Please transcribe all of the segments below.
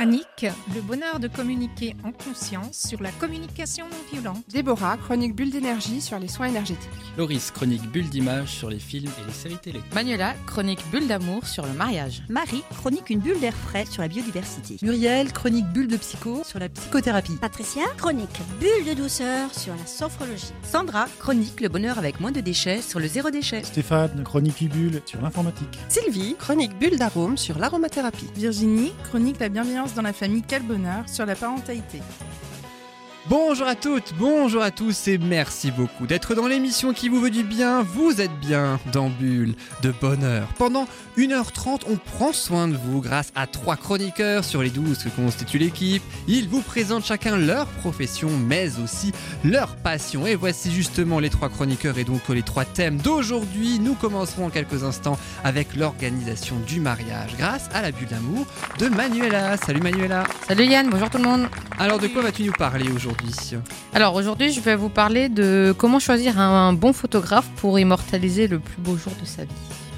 Annick, le bonheur de communiquer en conscience sur la communication non violente. Déborah, chronique bulle d'énergie sur les soins énergétiques. Loris, chronique bulle d'image sur les films et les séries télé. Manuela, chronique bulle d'amour sur le mariage. Marie, chronique une bulle d'air frais sur la biodiversité. Muriel, chronique bulle de psycho sur la psychothérapie. Patricia, chronique bulle de douceur sur la sophrologie. Sandra, chronique le bonheur avec moins de déchets sur le zéro déchet. Stephan, chronique bulle sur l'informatique. Sylvie, chronique bulle d'arôme sur l'aromathérapie. Virginie, chronique la bienveillance dans la famille, quel bonheur sur la parentalité. Bonjour à toutes, bonjour à tous et merci beaucoup d'être dans l'émission qui vous veut du bien. Vous êtes bien dans Bulle de Bonheur. Pendant 1h30, on prend soin de vous grâce à 3 chroniqueurs sur les 12 que constitue l'équipe. Ils vous présentent chacun leur profession mais aussi leur passion. Et voici justement les 3 chroniqueurs et donc les 3 thèmes d'aujourd'hui. Nous commencerons en quelques instants avec l'organisation du mariage grâce à la bulle d'amour de Manuela. Salut Manuela. Salut Yann, bonjour tout le monde. Alors de quoi vas-tu nous parler aujourd'hui ? Alors aujourd'hui, je vais vous parler de comment choisir un bon photographe pour immortaliser le plus beau jour de sa vie.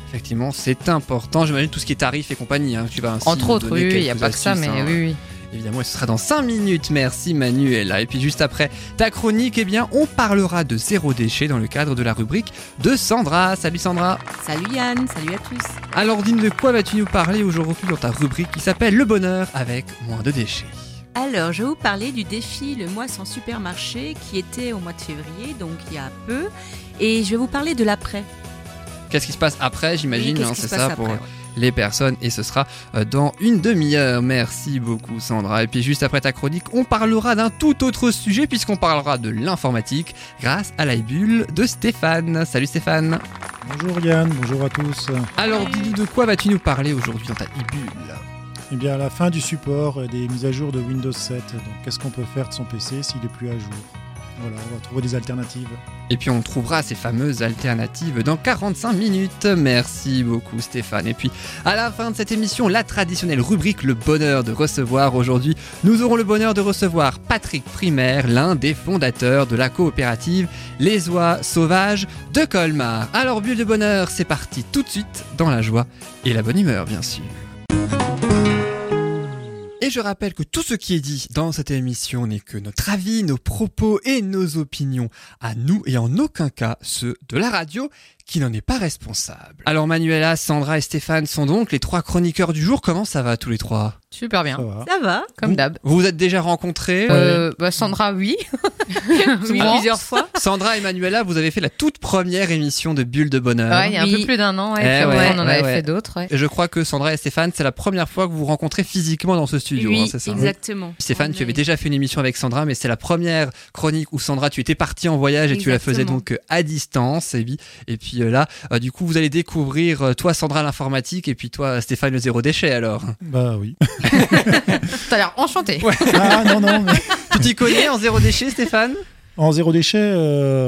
Effectivement, c'est important. J'imagine tout ce qui est tarifs et compagnie. Hein. Tu vas ainsi entre autres, oui, il n'y a pas que ça, mais hein. Oui. Évidemment, ce sera dans 5 minutes. Merci Manuela. Et puis juste après ta chronique, eh bien, on parlera de zéro déchet dans le cadre de la rubrique de Sandra. Salut Sandra. Salut Yann, salut à tous. Alors Dine, de quoi vas-tu nous parler aujourd'hui dans ta rubrique qui s'appelle Le Bonheur avec moins de déchets ? Alors, je vais vous parler du défi Le Mois sans supermarché qui était au mois de février, donc il y a peu, et je vais vous parler de l'après. Qu'est-ce qui se passe après, j'imagine, hein, c'est ça après, pour les personnes, et ce sera dans une demi-heure. Merci beaucoup Sandra. Et puis juste après ta chronique, on parlera d'un tout autre sujet puisqu'on parlera de l'informatique grâce à la bulle de Stéphane. Salut Stéphane. Bonjour Yann, bonjour à tous. Alors, dis-nous de quoi vas-tu nous parler aujourd'hui dans ta e-bulle ? Eh bien, à la fin du support des mises à jour de Windows 7, donc qu'est-ce qu'on peut faire de son PC s'il n'est plus à jour ? Voilà, on va trouver des alternatives. Et puis on trouvera ces fameuses alternatives dans 45 minutes. Merci beaucoup Stéphane. Et puis à la fin de cette émission, la traditionnelle rubrique Le Bonheur de Recevoir. Aujourd'hui, nous aurons le bonheur de recevoir Patrick Pfrimmer, l'un des fondateurs de la coopérative Les Oies Sauvages de Colmar. Alors Bulle de Bonheur, c'est parti tout de suite dans la joie et la bonne humeur bien sûr. Et je rappelle que tout ce qui est dit dans cette émission n'est que notre avis, nos propos et nos opinions à nous et en aucun cas ceux de la radio qui n'en est pas responsable. Alors Manuela, Sandra et Stéphane sont donc les 3 chroniqueurs du jour. Comment ça va tous les 3 ? Super bien. Ça va comme d'hab. Vous vous êtes déjà rencontrés ? Sandra, oui. Oui, plusieurs fois. Sandra et Manuela, vous avez fait la toute première émission de Bulle de Bonheur. Ouais, il y a un peu plus d'un an. On en avait fait d'autres. Ouais. Je crois que Sandra et Stéphane, c'est la première fois que vous vous rencontrez physiquement dans ce studio. Oui, hein, c'est ça, exactement. Oui. Stéphane, tu avais déjà fait une émission avec Sandra, mais c'est la première chronique où Sandra, tu étais partie en voyage et exactement. Tu la faisais donc à distance. Et puis là, du coup, vous allez découvrir, toi Sandra, l'informatique et puis toi Stéphane, le zéro déchet alors. Bah oui. T'as l'air enchanté. Ouais. Ah non. Mais... Tu t'y connais en zéro déchet, Stéphane ? En zéro déchet,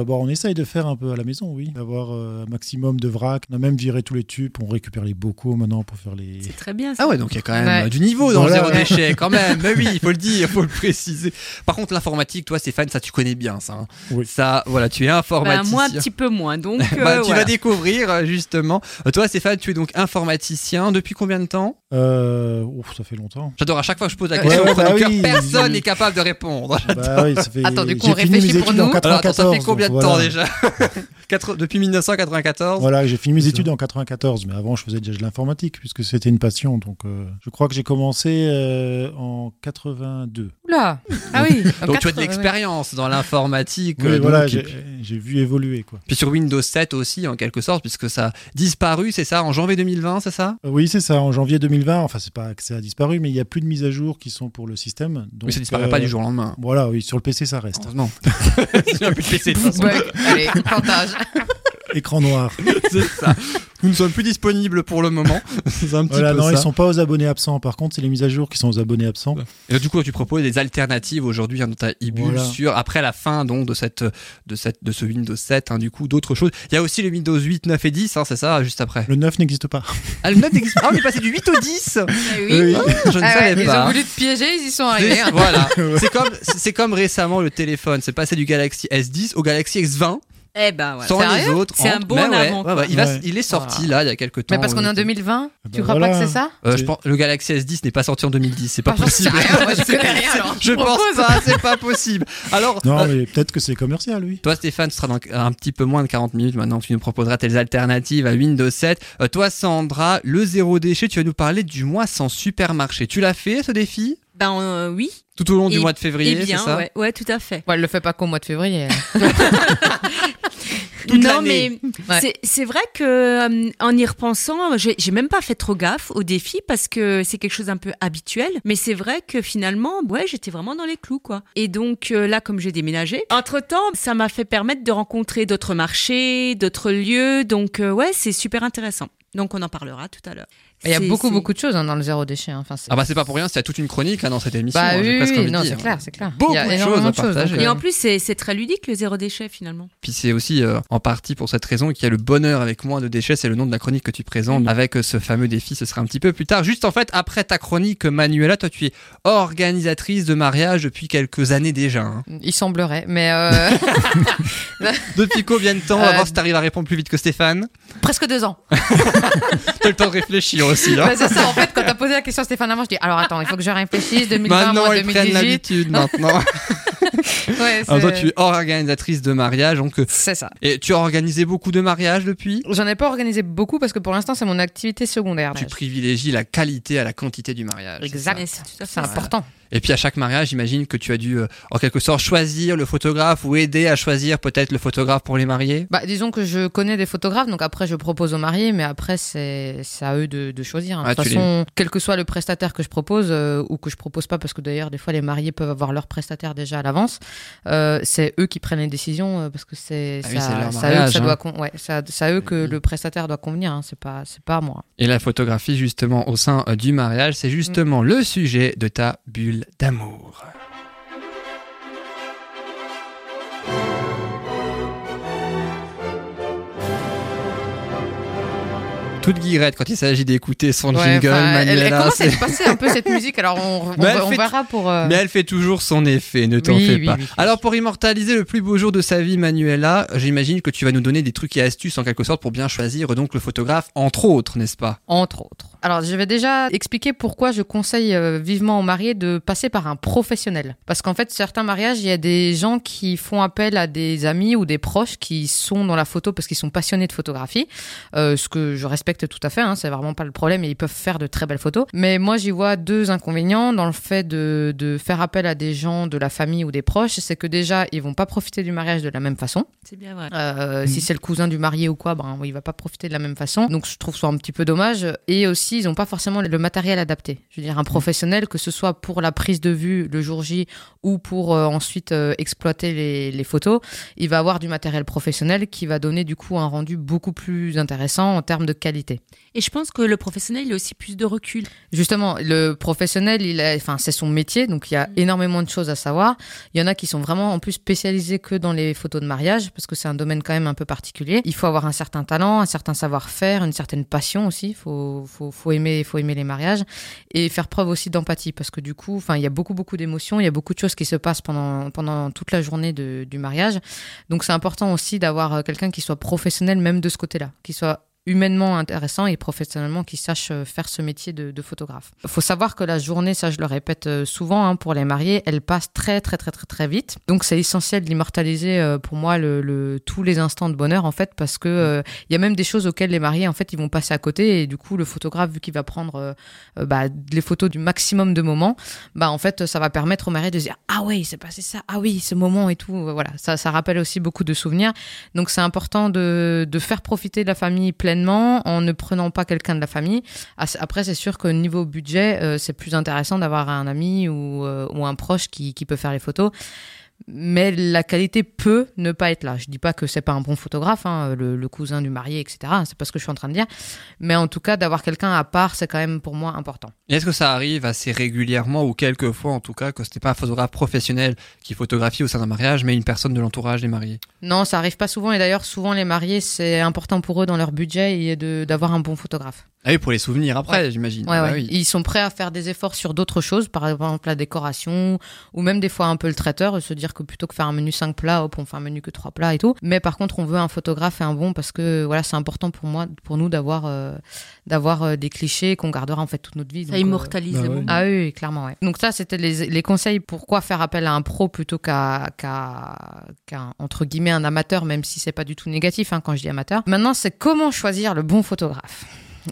on essaye de faire un peu à la maison, oui. D'avoir un maximum de vrac. On a même viré tous les tubes. On récupère les bocaux maintenant pour faire les... C'est très bien ça. Ah ouais, donc il y a quand même du niveau dans le zéro déchet quand même. Mais oui, il faut le dire, il faut le préciser. Par contre, l'informatique, toi Stéphane, ça tu connais bien ça. Hein. Oui. Ça, voilà, tu es informaticien. Moi, un petit peu moins. Donc, tu vas découvrir justement. Toi Stéphane, tu es donc informaticien. Depuis combien de temps ? Ça fait longtemps. J'adore, à chaque fois que je pose la question, personne n'est capable de répondre. Bah, oui, ça fait... Attends, du coup, on réfléchit. En 94, ça fait combien de temps déjà ? Depuis 1994 ? Voilà, j'ai fini mes études en 94, mais avant je faisais déjà de l'informatique puisque c'était une passion. Donc je crois que j'ai commencé en 82. Oula ! Ah oui ! Donc tu as de l'expérience dans l'informatique. Oui, voilà, j'ai vu évoluer quoi. Puis sur Windows 7 aussi en quelque sorte puisque ça a disparu, c'est ça, en janvier 2020, c'est ça ? Oui, c'est ça, en janvier 2020. Enfin, c'est pas que ça a disparu, mais il n'y a plus de mises à jour qui sont pour le système. Donc, mais ça disparaît pas du jour au lendemain. Voilà, oui, sur le PC ça reste. Non. J'ai un peu de PC de toute façon. Allez, plantage. Écran noir. C'est ça. Nous ne sommes plus disponibles pour le moment. C'est un petit peu ça. Ils ne sont pas aux abonnés absents. Par contre, c'est les mises à jour qui sont aux abonnés absents. Et du coup, tu proposes des alternatives aujourd'hui dans ta e-bulle sur, après la fin donc, de ce Windows 7, hein, du coup, d'autres choses. Il y a aussi les Windows 8, 9 et 10, hein, c'est ça, juste après. Le 9 n'existe pas. Ah, le 9 n'existe pas. Ah, on est passé du 8 au 10. Oui. Je ne savais pas. Ils ont voulu te piéger, ils y sont arrivés. Hein. Voilà. C'est comme récemment le téléphone. C'est passé du Galaxy S10 au Galaxy S20. Eh ben voilà. Sans les autres. C'est un bon avant. Ouais, il est sorti là il y a quelques temps. Mais parce qu'on est en 2020. Tu crois pas que c'est ça? Je pense le Galaxy S10 n'est pas sorti en 2010. C'est pas possible. Je pense pas. C'est pas possible. Alors non, mais peut-être que c'est commercial, lui. Toi, Stéphane, tu seras dans un petit peu moins de 40 minutes maintenant. Tu nous proposeras tes alternatives à Windows 7. Toi, Sandra, le zéro déchet. Tu vas nous parler du mois sans supermarché. Tu l'as fait ce défi? Ben oui. Tout au long du mois de février, bien, c'est ça? Ouais, tout à fait. Ouais, elle le fait pas qu'au mois de février. Non, mais c'est vrai que en y repensant, j'ai même pas fait trop gaffe au défi parce que c'est quelque chose d'un peu habituel. Mais c'est vrai que finalement, j'étais vraiment dans les clous, quoi. Et donc là, comme j'ai déménagé, entre-temps, ça m'a fait permettre de rencontrer d'autres marchés, d'autres lieux. Donc c'est super intéressant. Donc on en parlera tout à l'heure. Il y a beaucoup de choses dans le zéro déchet. Enfin, c'est pas pour rien, c'est toute une chronique dans cette émission. C'est clair. Beaucoup de choses à partager. Et en plus, c'est très ludique le zéro déchet finalement. Puis c'est aussi en partie pour cette raison qu'il y a le bonheur avec moins de déchets. C'est le nom de la chronique que tu présentes avec ce fameux défi. Ce sera un petit peu plus tard. Juste en fait, après ta chronique, Manuela, toi tu es organisatrice de mariage depuis quelques années déjà. Hein. Il semblerait, mais... Depuis combien de temps? On va voir si t'arrives à répondre plus vite que Stéphane. Presque 2 ans. T'as le temps de réfléchir aussi. Hein. Bah c'est ça, en fait, quand t'as posé la question à Stéphane avant, je dis alors attends, il faut que je réfléchisse, 2020, moi 2018. Maintenant, ils prennent l'habitude maintenant. Alors toi, tu es organisatrice de mariage, donc. C'est ça. Et tu as organisé beaucoup de mariages depuis? J'en ai pas organisé beaucoup parce que pour l'instant, c'est mon activité secondaire. Tu privilégies la qualité à la quantité du mariage. Exact. C'est important. Et puis à chaque mariage, j'imagine que tu as dû en quelque sorte choisir le photographe ou aider à choisir peut-être le photographe pour les mariés. Bah disons que je connais des photographes, donc après je propose aux mariés, mais après c'est à eux de choisir. Hein. De toute façon, quel que soit le prestataire que je propose ou que je propose pas, parce que d'ailleurs des fois les mariés peuvent avoir leur prestataire déjà à l'avance, c'est eux qui prennent les décisions parce que c'est à eux que le prestataire doit convenir. Hein. C'est pas à moi. Et la photographie justement au sein du mariage, c'est justement le sujet de ta bulle d'amour. Toute guirette quand il s'agit d'écouter son jingle, Manuela. Elle commence à se passer un peu cette musique, alors on verra pour... Mais elle fait toujours son effet, ne t'en fais pas. Alors pour immortaliser le plus beau jour de sa vie, Manuela, j'imagine que tu vas nous donner des trucs et astuces en quelque sorte pour bien choisir donc le photographe, entre autres, n'est-ce pas? Entre autres. Alors je vais déjà expliquer pourquoi je conseille vivement aux mariés de passer par un professionnel. Parce qu'en fait, certains mariages, il y a des gens qui font appel à des amis ou des proches qui sont dans la photo parce qu'ils sont passionnés de photographie, ce que je respecte tout à fait, hein, c'est vraiment pas le problème et ils peuvent faire de très belles photos. Mais moi, j'y vois 2 inconvénients dans le fait de faire appel à des gens de la famille ou des proches. C'est que déjà, ils vont pas profiter du mariage de la même façon. C'est bien vrai. Si c'est le cousin du marié ou quoi, il va pas profiter de la même façon. Donc, je trouve ça un petit peu dommage. Et aussi, ils ont pas forcément le matériel adapté. Je veux dire, un professionnel, que ce soit pour la prise de vue le jour J ou pour ensuite exploiter les photos, il va avoir du matériel professionnel qui va donner du coup un rendu beaucoup plus intéressant en termes de qualité. Et je pense que le professionnel, il a aussi plus de recul. Justement, le professionnel, c'est son métier, donc il y a énormément de choses à savoir. Il y en a qui sont vraiment en plus spécialisés que dans les photos de mariage, parce que c'est un domaine quand même un peu particulier. Il faut avoir un certain talent, un certain savoir-faire, une certaine passion aussi. Il faut aimer les mariages et faire preuve aussi d'empathie, parce que du coup, il y a beaucoup d'émotions, il y a beaucoup de choses qui se passent pendant toute la journée du mariage. Donc c'est important aussi d'avoir quelqu'un qui soit professionnel, même de ce côté-là, qui soit humainement intéressant et professionnellement qui sache faire ce métier de photographe. Il faut savoir que la journée, ça je le répète souvent, pour les mariés, elle passe très très très très très vite. Donc c'est essentiel d'immortaliser pour moi tous les instants de bonheur en fait, parce que y a même des choses auxquelles les mariés en fait ils vont passer à côté et du coup le photographe vu qu'il va prendre les photos du maximum de moments, en fait ça va permettre aux mariés de se dire ah ouais il s'est passé ça, ah oui ce moment et tout, voilà ça rappelle aussi beaucoup de souvenirs. Donc c'est important de faire profiter de la famille pleine en ne prenant pas quelqu'un de la famille. Après, c'est sûr que niveau budget, c'est plus intéressant d'avoir un ami ou un proche qui peut faire les photos. Mais la qualité peut ne pas être là. Je dis pas que c'est pas un bon photographe, hein, le cousin du marié, etc. C'est pas ce que je suis en train de dire. Mais en tout cas, d'avoir quelqu'un à part, c'est quand même pour moi important. Et est-ce que ça arrive assez régulièrement ou quelques fois en tout cas que ce n'est pas un photographe professionnel qui photographie au sein d'un mariage, mais une personne de l'entourage des mariés? Non, ça arrive pas souvent. Et d'ailleurs, souvent les mariés, c'est important pour eux dans leur budget d'avoir un bon photographe. Ah oui, pour les souvenirs après, ouais. J'imagine. Ouais, ouais. Ah, oui. Ils sont prêts à faire des efforts sur d'autres choses, par exemple la décoration, ou même des fois un peu le traiteur, se dire que plutôt que faire un menu 5 plats, hop, on fait un menu que 3 plats et tout. Mais par contre, on veut un photographe et un bon, parce que voilà, c'est important pour nous d'avoir des clichés qu'on gardera en fait toute notre vie. Ça immortalise les bons. Ah oui, clairement, ouais. Donc ça, c'était les conseils pour quoi faire appel à un pro plutôt qu'à entre guillemets un amateur, même si c'est pas du tout négatif, hein, quand je dis amateur. Maintenant, c'est comment choisir le bon photographe.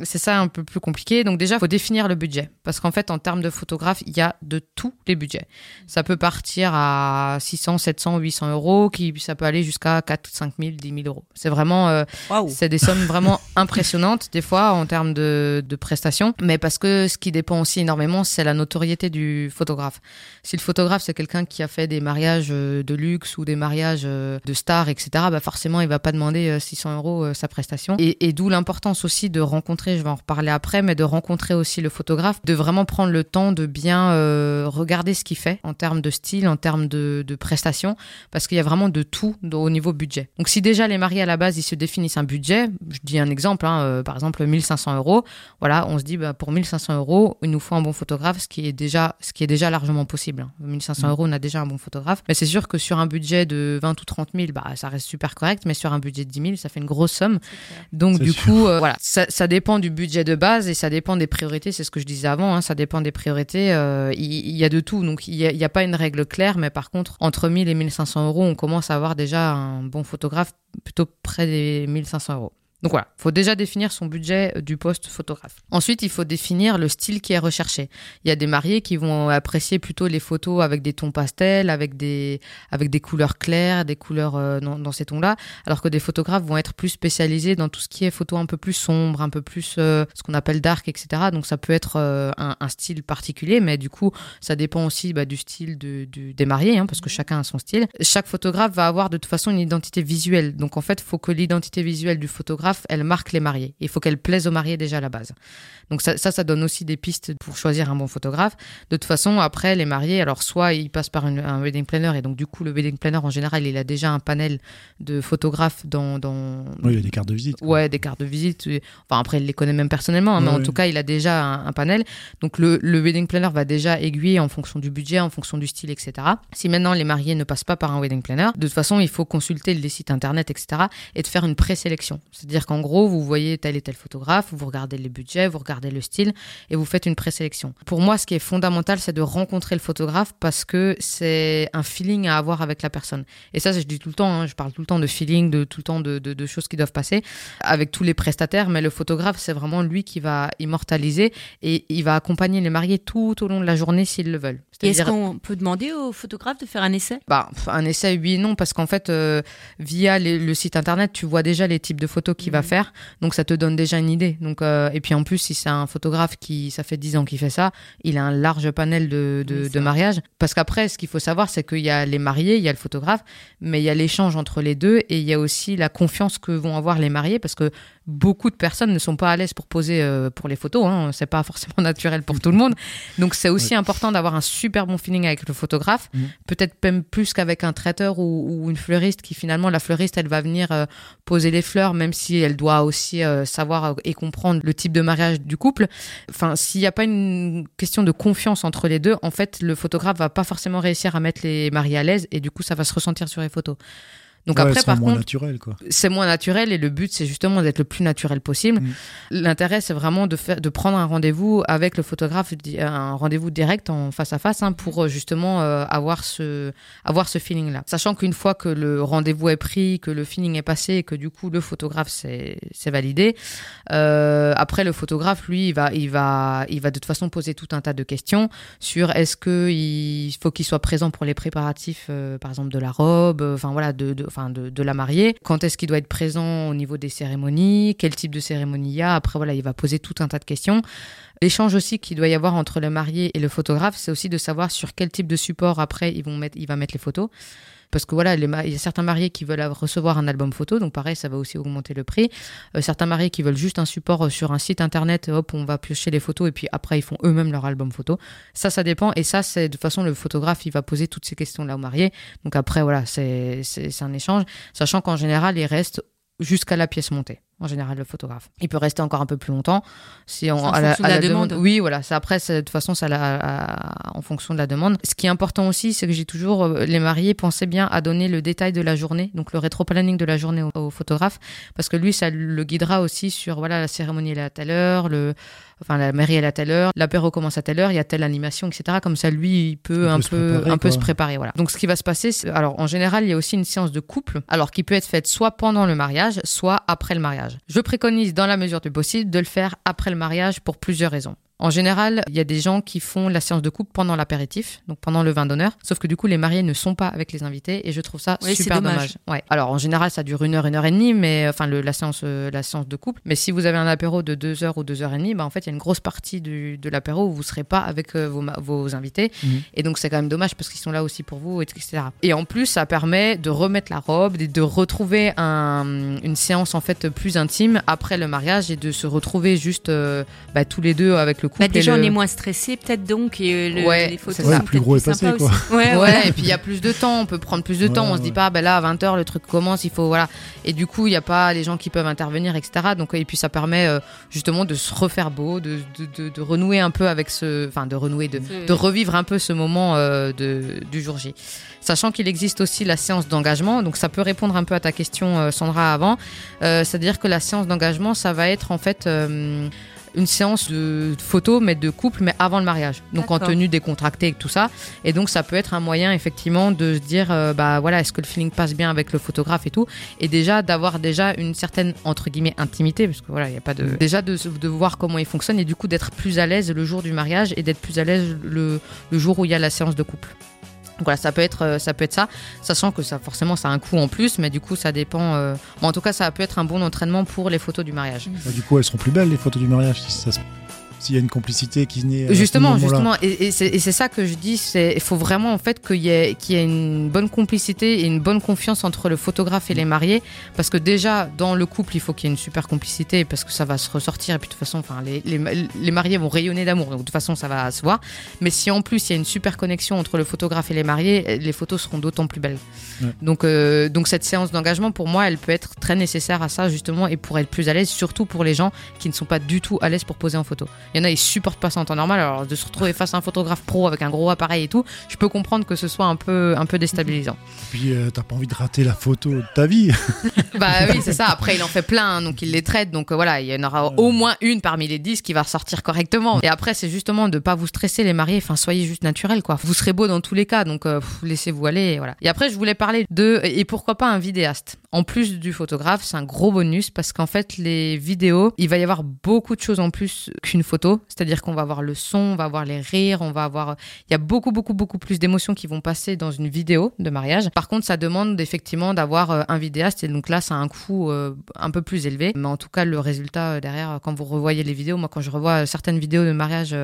C'est ça un peu plus compliqué. Donc déjà, il faut définir le budget. Parce qu'en fait, en termes de photographe, il y a de tous les budgets. Ça peut partir à 600, 700, 800 euros, ça peut aller jusqu'à 4, 5 000, 10 000 euros. C'est vraiment... wow. C'est des sommes vraiment impressionnantes, des fois, en termes de prestations. Mais parce que ce qui dépend aussi énormément, c'est la notoriété du photographe. Si le photographe, c'est quelqu'un qui a fait des mariages de luxe ou des mariages de stars, etc., bah forcément, il ne va pas demander 600 euros sa prestation. Et d'où l'importance aussi de rencontrer, je vais en reparler après, mais de rencontrer aussi le photographe, de vraiment prendre le temps de bien regarder ce qu'il fait en termes de style, en termes de prestations, parce qu'il y a vraiment de tout au niveau budget. Donc si déjà les mariés à la base, ils se définissent un budget, je dis un exemple, hein, par exemple 1500 euros, voilà, on se dit bah, pour 1500 euros, il nous faut un bon photographe, ce qui est déjà largement possible. Hein. 1500 euros, on a déjà un bon photographe, mais c'est sûr que sur un budget de 20 ou 30 000, bah, ça reste super correct, mais sur un budget de 10 000, ça fait une grosse somme. Donc c'est du sûr. Coup, voilà, ça dépend du budget de base et ça dépend des priorités, c'est ce que je disais avant, hein, ça dépend des priorités, il y a de tout, donc il n'y a pas une règle claire, mais par contre entre 1000 et 1500 euros, on commence à avoir déjà un bon photographe plutôt près des 1500 euros. Donc voilà, il faut déjà définir son budget du poste photographe. Ensuite, il faut définir le style qui est recherché. Il y a des mariés qui vont apprécier plutôt les photos avec des tons pastels, avec des couleurs claires, des couleurs dans ces tons-là, alors que des photographes vont être plus spécialisés dans tout ce qui est photo un peu plus sombre, un peu plus ce qu'on appelle dark, etc. Donc ça peut être un style particulier, mais du coup, ça dépend aussi du style des mariés, hein, parce que chacun a son style. Chaque photographe va avoir de toute façon une identité visuelle. Donc en fait, il faut que l'identité visuelle du photographe, elle marque les mariés. Il faut qu'elle plaise aux mariés déjà à la base. Donc ça donne aussi des pistes pour choisir un bon photographe. De toute façon, après, les mariés, alors soit ils passent par un wedding planner, et donc du coup, le wedding planner, en général, il a déjà un panel de photographes dans... Oui, il y a des cartes de visite. Ouais, des cartes de visite. Enfin, après, il les connaît même personnellement, hein, mais en tout cas, il a déjà un panel. Donc le wedding planner va déjà aiguiller en fonction du budget, en fonction du style, etc. Si maintenant, les mariés ne passent pas par un wedding planner, de toute façon, il faut consulter les sites internet, etc. et de faire une présélection. C'est-à-dire qu'en gros, vous voyez tel et tel photographe, vous regardez les budgets, vous regardez le style et vous faites une présélection. Pour moi, ce qui est fondamental, c'est de rencontrer le photographe parce que c'est un feeling à avoir avec la personne. Et ça, je dis tout le temps, hein, je parle tout le temps de feeling, de choses qui doivent passer avec tous les prestataires, mais le photographe, c'est vraiment lui qui va immortaliser et il va accompagner les mariés tout au long de la journée s'ils le veulent. C'est-à-dire... Est-ce qu'on peut demander au photographe de faire un essai ? Un essai, oui et non, parce qu'en fait, via le site internet, tu vois déjà les types de photos qui va faire, donc ça te donne déjà une idée. Donc et puis en plus, si c'est un photographe qui ça fait 10 ans qu'il fait ça, il a un large panel de mariages, parce qu'après ce qu'il faut savoir, c'est qu'il y a les mariés, il y a le photographe, mais il y a l'échange entre les deux et il y a aussi la confiance que vont avoir les mariés, parce que beaucoup de personnes ne sont pas à l'aise pour poser pour les photos, hein. C'est pas forcément naturel pour tout le monde, donc c'est aussi important d'avoir un super bon feeling avec le photographe, peut-être même plus qu'avec un traiteur ou une fleuriste, qui finalement, la fleuriste, elle va venir poser les fleurs, même si elle doit aussi savoir et comprendre le type de mariage du couple. Enfin, s'il n'y a pas une question de confiance entre les deux, en fait, le photographe va pas forcément réussir à mettre les mariés à l'aise et du coup, ça va se ressentir sur les photos. Donc ouais, après, par contre, naturel, quoi. C'est moins naturel, et le but, c'est justement d'être le plus naturel possible. L'intérêt, c'est vraiment de prendre un rendez-vous avec le photographe, un rendez-vous direct en face à face, hein, pour justement avoir ce feeling-là. Sachant qu'une fois que le rendez-vous est pris, que le feeling est passé et que du coup le photographe c'est validé, après le photographe, lui, il va de toute façon poser tout un tas de questions sur est-ce que il faut qu'il soit présent pour les préparatifs, par exemple de la robe, enfin voilà, de la mariée. Quand est-ce qu'il doit être présent au niveau des cérémonies ? Quel type de cérémonie il y a ? Après, voilà, il va poser tout un tas de questions. L'échange aussi qu'il doit y avoir entre le marié et le photographe, c'est aussi de savoir sur quel type de support après il va mettre les photos. Parce que voilà, il y a certains mariés qui veulent recevoir un album photo, donc pareil, ça va aussi augmenter le prix. Certains mariés qui veulent juste un support sur un site internet, hop, on va piocher les photos et puis après, ils font eux-mêmes leur album photo. Ça dépend, et ça, c'est de toute façon, le photographe, il va poser toutes ces questions-là aux mariés. Donc après, voilà, c'est un échange, sachant qu'en général, il reste jusqu'à la pièce montée. en général, le photographe. Il peut rester encore un peu plus longtemps. Si on, à la demande. Oui, voilà. Ça, après, de toute façon, ça en fonction de la demande. Ce qui est important aussi, c'est que j'ai toujours... les mariés pensaient bien à donner le détail de la journée, donc le rétro-planning de la journée au photographe, parce que lui, ça le guidera aussi sur, voilà, la cérémonie, elle est à telle heure, la mairie, elle est à telle heure, l'apéro commence à telle heure, il y a telle animation, etc. Comme ça, lui, il peut un peu se préparer. Voilà. Donc, ce qui va se passer... Alors, en général, il y a aussi une séance de couple, alors qui peut être faite soit pendant le mariage, soit après le mariage. Je préconise, dans la mesure du possible, de le faire après le mariage pour plusieurs raisons. En général, il y a des gens qui font la séance de couple pendant l'apéritif, donc pendant le vin d'honneur. Sauf que du coup, les mariés ne sont pas avec les invités et je trouve ça super dommage. Ouais. Alors en général, ça dure une heure et demie, mais enfin la séance de couple. Mais si vous avez un apéro de 2 heures ou 2 heures et demie, bah en fait, il y a une grosse partie de l'apéro où vous serez pas avec vos invités. Mmh. Et donc c'est quand même dommage parce qu'ils sont là aussi pour vous, etc. Et en plus, ça permet de remettre la robe, de retrouver une séance en fait plus intime après le mariage et de se retrouver juste tous les deux avec le couple. Déjà, on est moins stressé, peut-être, donc, et les photos sont peut-être plus sympas aussi. Ouais, et puis il y a plus de temps, on peut prendre plus de temps, on se dit pas, là, à 20h, le truc commence, il faut, voilà. Et du coup, il n'y a pas les gens qui peuvent intervenir, etc. Donc, et puis ça permet justement de se refaire beau, de renouer un peu avec de revivre un peu ce moment du jour J. Sachant qu'il existe aussi la séance d'engagement, donc ça peut répondre un peu à ta question, Sandra, avant. C'est-à-dire que la séance d'engagement, ça va être en fait... une séance de photos, mais de couple, mais avant le mariage. Donc d'accord. En tenue décontractée et tout ça. Et donc ça peut être un moyen effectivement de se dire est-ce que le feeling passe bien avec le photographe et tout. Et déjà d'avoir une certaine entre guillemets intimité, parce que il y a pas de déjà de voir comment il fonctionne et du coup d'être plus à l'aise le jour du mariage et d'être plus à l'aise le jour où il y a la séance de couple. Donc voilà, ça peut être ça, sachant que ça forcément ça a un coût en plus, mais du coup ça dépend. En tout cas, ça peut être un bon entraînement pour les photos du mariage. Bah, du coup, elles seront plus belles les photos du mariage si ça se... s'il y a une complicité qui naît. Justement. Et c'est ça que je dis. Il faut vraiment en fait qu'il y ait une bonne complicité et une bonne confiance entre le photographe et les mariés, parce que déjà dans le couple, il faut qu'il y ait une super complicité parce que ça va se ressortir. Et puis de toute façon, les mariés vont rayonner d'amour. Donc de toute façon, ça va se voir. Mais si en plus il y a une super connexion entre le photographe et les mariés, les photos seront d'autant plus belles. Ouais. Donc cette séance d'engagement, pour moi, elle peut être très nécessaire à ça justement et pour être plus à l'aise, surtout pour les gens qui ne sont pas du tout à l'aise pour poser en photo. Il y en a, ils supportent pas ça en temps normal. Alors, de se retrouver face à un photographe pro avec un gros appareil et tout, je peux comprendre que ce soit un peu déstabilisant. Puis, t'as pas envie de rater la photo de ta vie. Oui, c'est ça. Après, il en fait plein, hein, donc il les traite. Donc, il y en aura au moins une parmi les 10 qui va ressortir correctement. Et après, c'est justement de pas vous stresser, les mariés. Enfin, soyez juste naturels, quoi. Vous serez beau dans tous les cas, donc laissez-vous aller. Et voilà. Et après, je voulais parler et pourquoi pas un vidéaste. En plus du photographe, c'est un gros bonus parce qu'en fait, les vidéos, il va y avoir beaucoup de choses en plus qu'une photo. C'est-à-dire qu'on va avoir le son, on va avoir les rires, il y a beaucoup, beaucoup, beaucoup plus d'émotions qui vont passer dans une vidéo de mariage. Par contre, ça demande effectivement d'avoir un vidéaste et donc là, ça a un coût un peu plus élevé. Mais en tout cas, le résultat derrière, quand vous revoyez les vidéos, moi, quand je revois certaines vidéos de mariage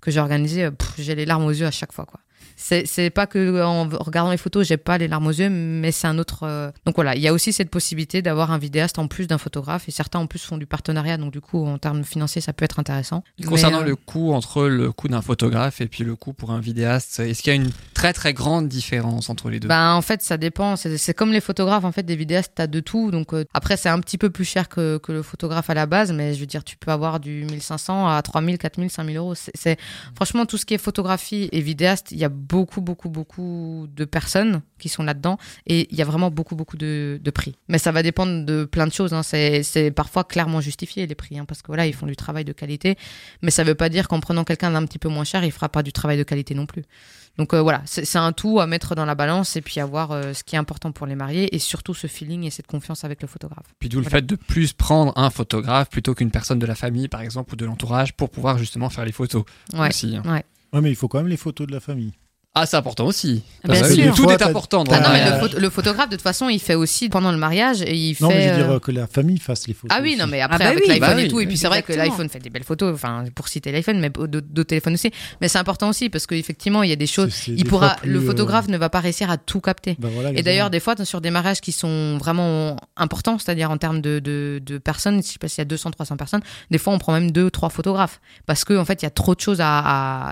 que j'ai organisées, j'ai les larmes aux yeux à chaque fois, quoi. C'est pas que en regardant les photos, j'ai pas les larmes aux yeux, mais c'est un autre. Donc voilà, il y a aussi cette possibilité d'avoir un vidéaste en plus d'un photographe et certains en plus font du partenariat, donc du coup en termes financiers, ça peut être intéressant. Concernant le coût entre le coût d'un photographe et puis le coût pour un vidéaste, est-ce qu'il y a une très très grande différence entre les deux ? En fait, ça dépend. C'est comme les photographes, en fait, des vidéastes, t'as de tout. Donc après, c'est un petit peu plus cher que le photographe à la base, mais je veux dire, tu peux avoir du 1500 à 3000, 4000, 5000 euros. C'est franchement tout ce qui est photographie et vidéaste, il y a beaucoup, beaucoup, beaucoup de personnes qui sont là-dedans et il y a vraiment beaucoup, beaucoup de prix. Mais ça va dépendre de plein de choses, hein. C'est parfois clairement justifié les prix, hein, parce que voilà, ils font du travail de qualité, mais ça veut pas dire qu'en prenant quelqu'un d'un petit peu moins cher, il fera pas du travail de qualité non plus. Donc voilà, c'est un tout à mettre dans la balance et puis avoir ce qui est important pour les mariés et surtout ce feeling et cette confiance avec le photographe. Puis d'où le fait de plus prendre un photographe plutôt qu'une personne de la famille par exemple ou de l'entourage pour pouvoir justement faire les photos aussi. Hein. Ouais, mais il faut quand même les photos de la famille. Ah, c'est important aussi. Bien sûr. Tout est important. Le photographe, de toute façon, il fait aussi pendant le mariage. Et il fait... Non, mais je veux dire que la famille fasse les photos. Ah oui, aussi. Non, mais après, avec l'iPhone et tout. Oui, et puis c'est vrai que l'iPhone fait des belles photos, enfin, pour citer l'iPhone, mais d'autres téléphones aussi. Mais c'est important aussi parce qu'effectivement, il y a des choses. Le photographe ne va pas réussir à tout capter. Et d'ailleurs, des fois, sur des mariages qui sont vraiment importants, c'est-à-dire en termes de personnes, je ne sais pas s'il y a 200, 300 personnes, des fois, on prend même 2, 3 photographes. Parce qu'en fait, il y a trop de choses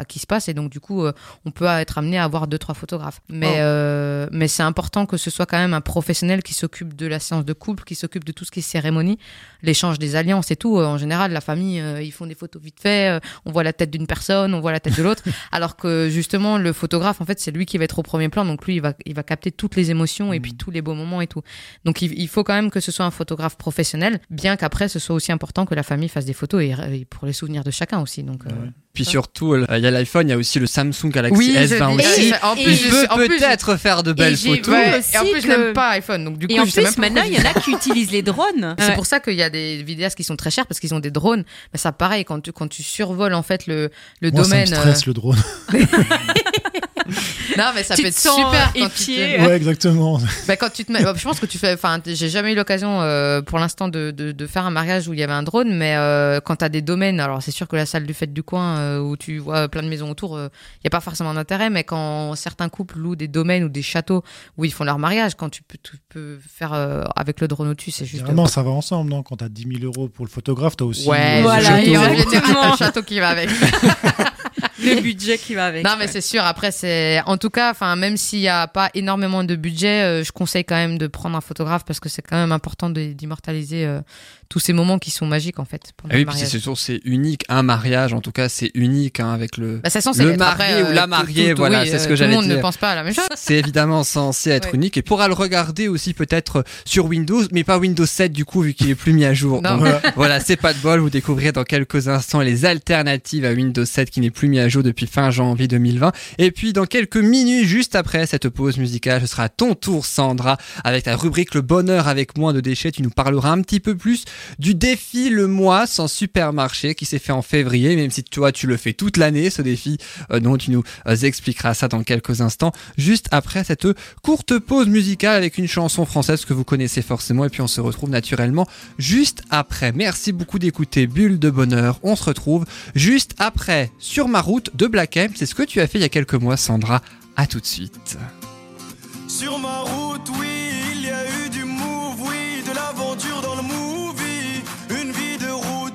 qui se passent. Et donc, du coup, on peut être amené amené à avoir 2-3 photographes. Mais c'est important que ce soit quand même un professionnel qui s'occupe de la séance de couple, qui s'occupe de tout ce qui est cérémonie, l'échange des alliances et tout. En général, la famille, ils font des photos vite fait, on voit la tête d'une personne, on voit la tête de l'autre. Alors que justement, le photographe, en fait, c'est lui qui va être au premier plan. Donc lui, il va capter toutes les émotions et puis tous les beaux moments et tout. Donc il faut quand même que ce soit un photographe professionnel, bien qu'après, ce soit aussi important que la famille fasse des photos et pour les souvenirs de chacun aussi. Donc, Puis surtout, il y a l'iPhone, il y a aussi le Samsung Galaxy S20 aussi. Il peut faire de belles photos. Ouais, et en plus, je n'aime pas iPhone. Donc, du coup, je sais même pas maintenant, il y en a qui utilisent les drones. C'est pour ça qu'il y a des vidéastes qui sont très chers parce qu'ils ont des drones. Mais ça, pareil, quand tu survoles en fait le domaine. Ça me stresse le drone. Non, mais ça peut être super épié. Ouais, exactement. Bah, quand tu te mets, je pense que tu fais. Enfin, j'ai jamais eu l'occasion pour l'instant de faire un mariage où il y avait un drone, mais quand t'as des domaines, alors c'est sûr que la salle du fête du coin où tu vois plein de maisons autour, il y a pas forcément d'intérêt, mais quand certains couples louent des domaines ou des châteaux où ils font leur mariage, quand tu peux faire avec le drone au-dessus, c'est juste. Vraiment, ça va ensemble, non ? Quand t'as 10 000 euros pour le photographe, t'as aussi. Ouais, voilà, il y a le château qui va avec. Le budget qui va avec. Non, mais c'est sûr. Après, en tout cas, enfin, même s'il n'y a pas énormément de budget, je conseille quand même de prendre un photographe parce que c'est quand même important d'immortaliser tous ces moments qui sont magiques en fait. Pendant le mariage. Puis c'est sûr, c'est unique. Un mariage, en tout cas, c'est unique avec le marié ou la mariée. Voilà, c'est ce que j'allais dire. Tout le monde ne pense pas à la même chose. C'est évidemment censé être unique et pourra le regarder aussi peut-être sur Windows, mais pas Windows 7 du coup vu qu'il est plus mis à jour. Donc, voilà, c'est pas de bol. Vous découvrirez dans quelques instants les alternatives à Windows 7 qui n'est plus mis à jour depuis fin janvier 2020. Et puis dans quelques minutes, juste après cette pause musicale, ce sera à ton tour Sandra avec ta rubrique Le Bonheur avec moins de déchets. Tu nous parleras un petit peu plus du défi le mois sans supermarché qui s'est fait en février, même si toi tu le fais toute l'année ce défi, donc tu nous expliqueras ça dans quelques instants, juste après cette courte pause musicale avec une chanson française que vous connaissez forcément et puis on se retrouve naturellement juste après. Merci beaucoup d'écouter Bulle de Bonheur, on se retrouve juste après sur ma route de Black M, c'est ce que tu as fait il y a quelques mois Sandra, à tout de suite. Sur ma route, oui, il y a eu du move, oui, de l'aventure dans le movie, une vie de route.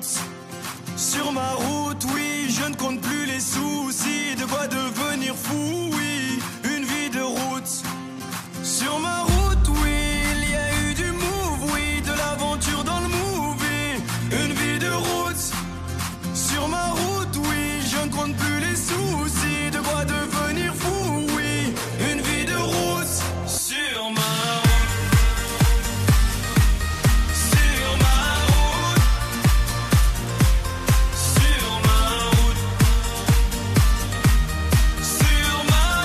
Sur ma route, oui, je ne compte plus les soucis, de quoi devenir fou, oui, une vie de route. Sur ma route, oui, il y a eu du move, oui, de l'aventure dans le movie, une vie de route. Sur ma route, oui, je ne compte plus les soucis, de quoi devenir fou, oui, une vie de route. Sur ma route, sur ma route, sur ma route, sur ma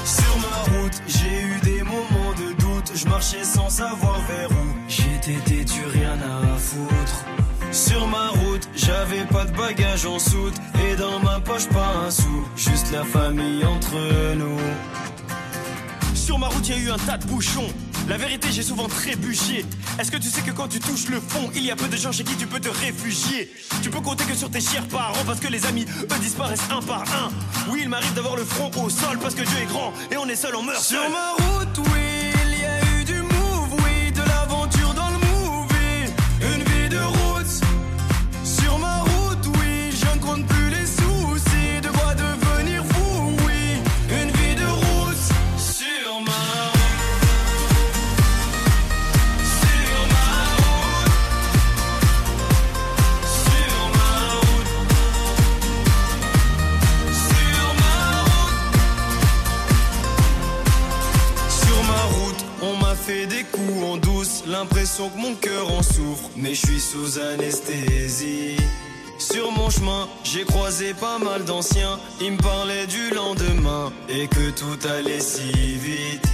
route, sur ma route. J'ai eu des moments de doute, je marchais sans savoir vers où. J'étais têtu, rien à foutre. Sur ma route, j'avais pas de bagages en soute, et dans ma poche pas un sou, juste la famille entre nous. Sur ma route, y a eu un tas de bouchons. La vérité, j'ai souvent trébuché. Est-ce que tu sais que quand tu touches le fond, il y a peu de gens chez qui tu peux te réfugier. Tu peux compter que sur tes chers parents, parce que les amis, eux, disparaissent un par un. Oui, il m'arrive d'avoir le front au sol, parce que Dieu est grand, et on est seul, on meurt seul. Sur ma route, oui, il y a eu du move, oui, de l'aventure dans le movie, une vie de route. Sur ma route, oui, je ne compte plus les soucis, de quoi devenir fou, oui, une vie de route. Sur ma route, sur ma route, sur ma route, sur ma route, on m'a fait des coups en douce. L'impression que mon cœur en souffre, mais je suis sous anesthésie. Sur mon chemin, j'ai croisé pas mal d'anciens. Ils me parlaient du lendemain et que tout allait si vite.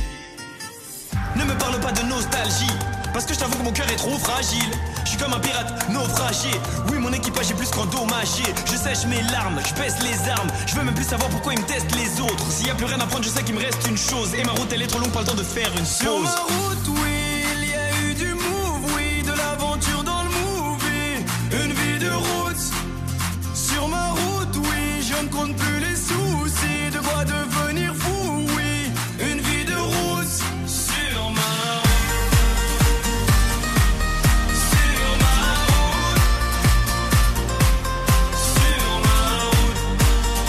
Ne me parle pas de nostalgie, parce que je t'avoue que mon cœur est trop fragile. Je suis comme un pirate naufragé. Oui, mon équipage est plus qu'endommagé. Je sèche mes larmes, je baisse les armes. Je veux même plus savoir pourquoi ils me testent les autres. S'il y a plus rien à prendre, je sais qu'il me reste une chose. Et ma route, elle est trop longue, pas le temps de faire une pause. Sur ma route, oui, du move, oui, de l'aventure dans le movie, une vie de route. Sur ma route, oui, je ne compte plus les soucis, de quoi devenir fou, oui, une vie de route. Sur ma route. Sur ma route,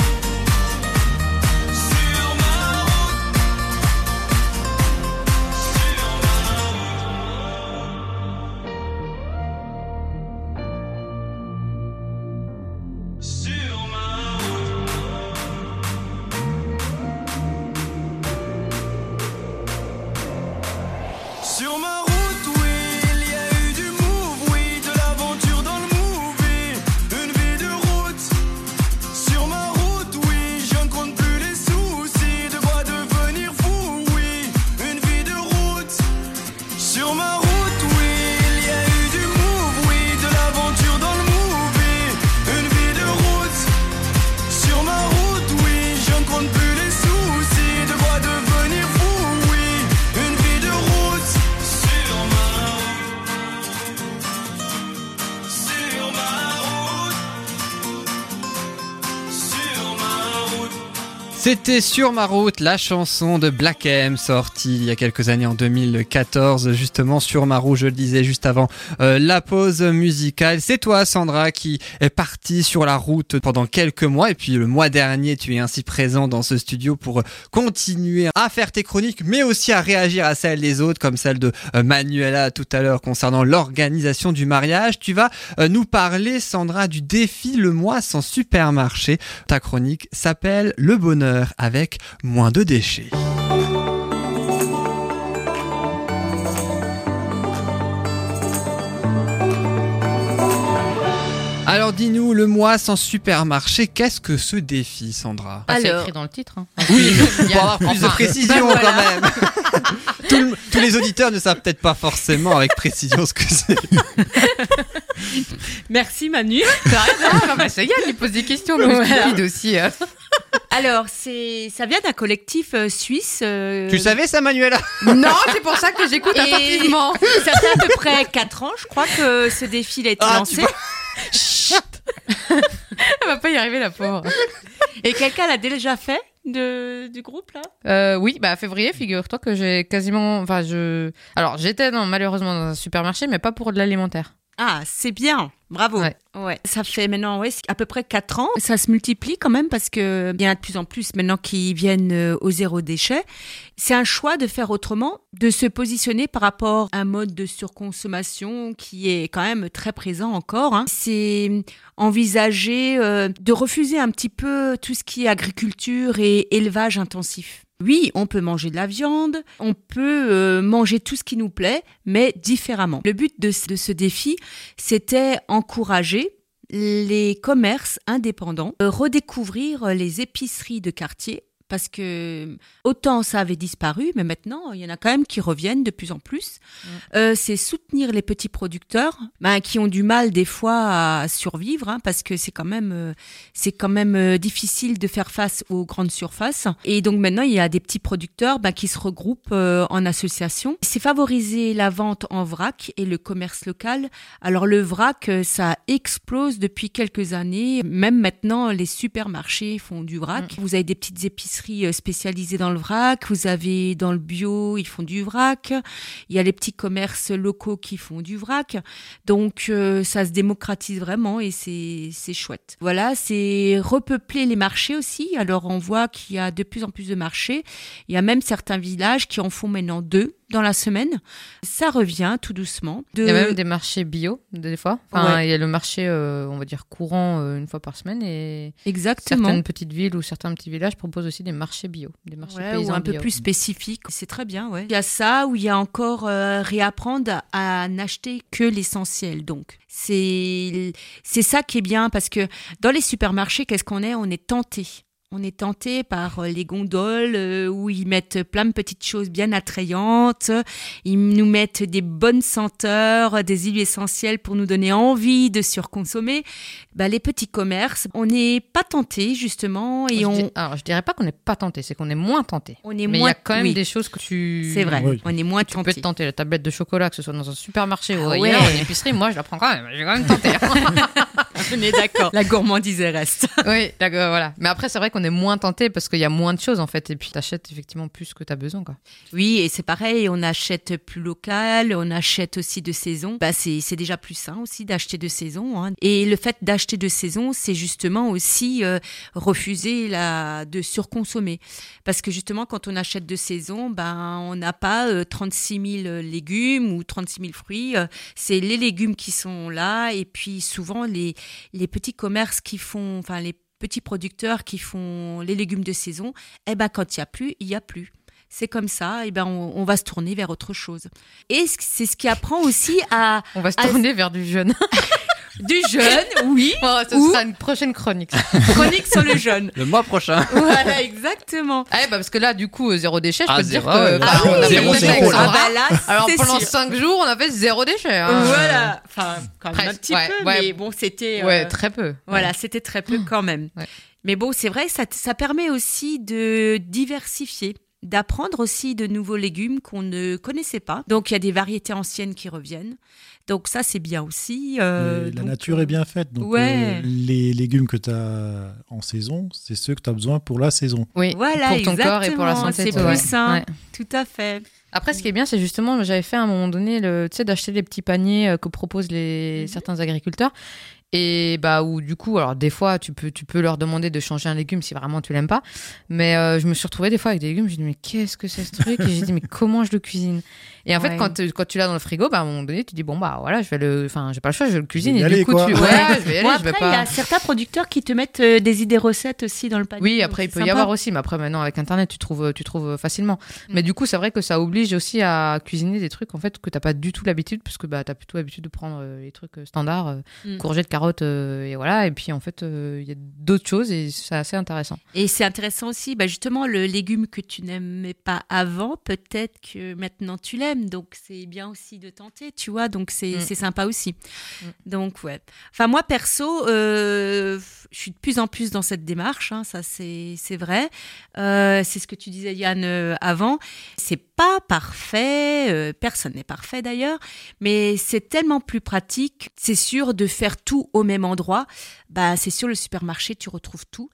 C'était Sur ma route, la chanson de Black M, sortie il y a quelques années en 2014. Justement, Sur ma route, je le disais juste avant la pause musicale. C'est toi, Sandra, qui est partie sur la route pendant quelques mois. Et puis le mois dernier, tu es ainsi présent dans ce studio pour continuer à faire tes chroniques, mais aussi à réagir à celles des autres, comme celle de Manuela tout à l'heure concernant l'organisation du mariage. Tu vas nous parler, Sandra, du défi Le mois sans supermarché. Ta chronique s'appelle Le bonheur avec moins de déchets. Alors dis-nous, le mois sans supermarché, qu'est-ce que ce défi, Sandra? C'est écrit dans le titre. Hein. Oui, pour avoir plus de précision quand même. Tous les auditeurs ne savent peut-être pas forcément avec précision ce que c'est. Merci Manu. Ça y est, elle lui pose des questions. Donc voilà. Aussi. Alors, ça vient d'un collectif suisse. Tu savais ça, Manuela? Non, c'est pour ça que j'écoute attentivement. Ça fait à peu près 4 ans, je crois, que ce défi a été lancé. Chut. Elle va pas y arriver, la pauvre. Et quelqu'un l'a déjà fait du groupe là? Oui, bah février, figure-toi que j'ai quasiment, enfin alors j'étais malheureusement dans un supermarché, mais pas pour de l'alimentaire. Ah, c'est bien. Bravo. Ouais. Ça fait maintenant à peu près 4 ans. Ça se multiplie quand même parce qu'il y en a de plus en plus maintenant qui viennent au zéro déchet. C'est un choix de faire autrement, de se positionner par rapport à un mode de surconsommation qui est quand même très présent encore. Hein. C'est envisager de refuser un petit peu tout ce qui est agriculture et élevage intensif. Oui, on peut manger de la viande, on peut manger tout ce qui nous plaît, mais différemment. Le but de ce défi, c'était encourager les commerces indépendants à redécouvrir les épiceries de quartier, parce que autant ça avait disparu, mais maintenant, il y en a quand même qui reviennent de plus en plus. C'est soutenir les petits producteurs qui ont du mal des fois à survivre, hein, parce que c'est quand même difficile de faire face aux grandes surfaces. Et donc maintenant, il y a des petits producteurs qui se regroupent en association. C'est favoriser la vente en vrac et le commerce local. Alors le vrac, ça explose depuis quelques années. Même maintenant, les supermarchés font du vrac. Vous avez des petites épiceries spécialisés dans le vrac, vous avez dans le bio, ils font du vrac, il y a les petits commerces locaux qui font du vrac, donc ça se démocratise vraiment et c'est chouette. Voilà, c'est repeupler les marchés aussi, alors on voit qu'il y a de plus en plus de marchés, il y a même certains villages qui en font maintenant 2 dans la semaine, ça revient tout doucement. Il y a même des marchés bio, des fois. Enfin, il y a le marché, on va dire, courant une fois par semaine. Et exactement. Certaines petites villes ou certains petits villages proposent aussi des marchés bio, des marchés paysans ou un peu bio. Plus spécifiques. C'est très bien, ouais. Il y a ça où il y a encore réapprendre à n'acheter que l'essentiel, donc. C'est ça qui est bien, parce que dans les supermarchés, qu'est-ce qu'on est ? On est tenté. On est tenté par les gondoles où ils mettent plein de petites choses bien attrayantes. Ils nous mettent des bonnes senteurs, des huiles essentielles pour nous donner envie de surconsommer. Les petits commerces, on n'est pas tenté justement. Et je dirais pas qu'on n'est pas tenté, c'est qu'on est moins tenté. Mais il y a quand même des choses que tu... C'est vrai, oui. On est moins tenté. Tu peux te tenter la tablette de chocolat, que ce soit dans un supermarché ou une épicerie. Moi, je la prends quand même, j'ai quand même tenté. On est d'accord. La gourmandise reste. Oui, d'accord, voilà. Mais après, c'est vrai qu'on est moins tenté parce qu'il y a moins de choses en fait. Et puis, t'achètes effectivement plus que t'as besoin, quoi. Oui, et c'est pareil. On achète plus local, on achète aussi de saison. C'est déjà plus sain aussi d'acheter de saison. Hein. Et le fait d'acheter de saison, c'est justement aussi refuser de surconsommer. Parce que justement, quand on achète de saison, on n'a pas 36 000 légumes ou 36 000 fruits. C'est les légumes qui sont là. Et puis, souvent, les petits commerces qui font, enfin les petits producteurs qui font les légumes de saison, quand il n'y a plus. C'est comme ça, on va se tourner vers autre chose. Et c'est ce qui apprend aussi à... On va se tourner vers du jeûne. Du jeûne, oui. Ce sera une prochaine chronique. Chronique sur le jeûne. Le mois prochain. Voilà, exactement. Parce que là, du coup, zéro déchet, je peux te dire que... on a zéro déchet. Alors, pendant 5 jours, on a fait zéro déchet. Hein. Voilà. Enfin, quand même un petit peu, mais bon, c'était... Ouais, très peu. Voilà, c'était très peu quand même. Ouais. Mais bon, c'est vrai, ça permet aussi de diversifier. d'apprendre aussi de nouveaux légumes qu'on ne connaissait pas. Donc, il y a des variétés anciennes qui reviennent. Donc, ça, c'est bien aussi. La nature est bien faite. Donc, ouais. Les légumes que tu as en saison, c'est ceux que tu as besoin pour la saison. Oui, voilà, pour ton corps et pour la santé. C'est plus sain, ouais. Tout à fait. Après, ce qui est bien, c'est justement, j'avais fait à un moment donné, tu sais, d'acheter les petits paniers que proposent certains agriculteurs. Et bah, où du coup, alors des fois, tu peux leur demander de changer un légume si vraiment tu l'aimes pas. Mais je me suis retrouvée des fois avec des légumes, j'ai dit, mais qu'est-ce que c'est ce truc? Et j'ai dit, mais comment je le cuisine? Et en fait, quand tu l'as dans le frigo, bah, à un moment donné, tu dis, bon, bah voilà, j'ai pas le choix, je le cuisine. Et du coup, tu. Ouais, je vais y aller. Bon, après, il y a certains producteurs qui te mettent des idées recettes aussi dans le panier. Oui, après, il peut y avoir aussi. Mais après, maintenant, avec Internet, tu trouves facilement. Mais du coup, c'est vrai que ça oblige aussi à cuisiner des trucs, en fait, que t'as pas du tout l'habitude, parce que bah, t'as plutôt l'habitude de prendre les trucs standards, courgettes, carottes et voilà, et puis en fait il y a d'autres choses et c'est assez intéressant. Et c'est intéressant aussi, bah justement le légume que tu n'aimais pas avant, peut-être que maintenant tu l'aimes, donc c'est bien aussi de tenter, tu vois, donc c'est sympa aussi. Donc ouais. Enfin moi perso, je suis de plus en plus dans cette démarche, hein, ça c'est vrai. C'est ce que tu disais Yann avant, c'est pas parfait, personne n'est parfait d'ailleurs, mais c'est tellement plus pratique, c'est sûr, de faire tout au même endroit. Bah, c'est sûr, le supermarché, tu retrouves tout.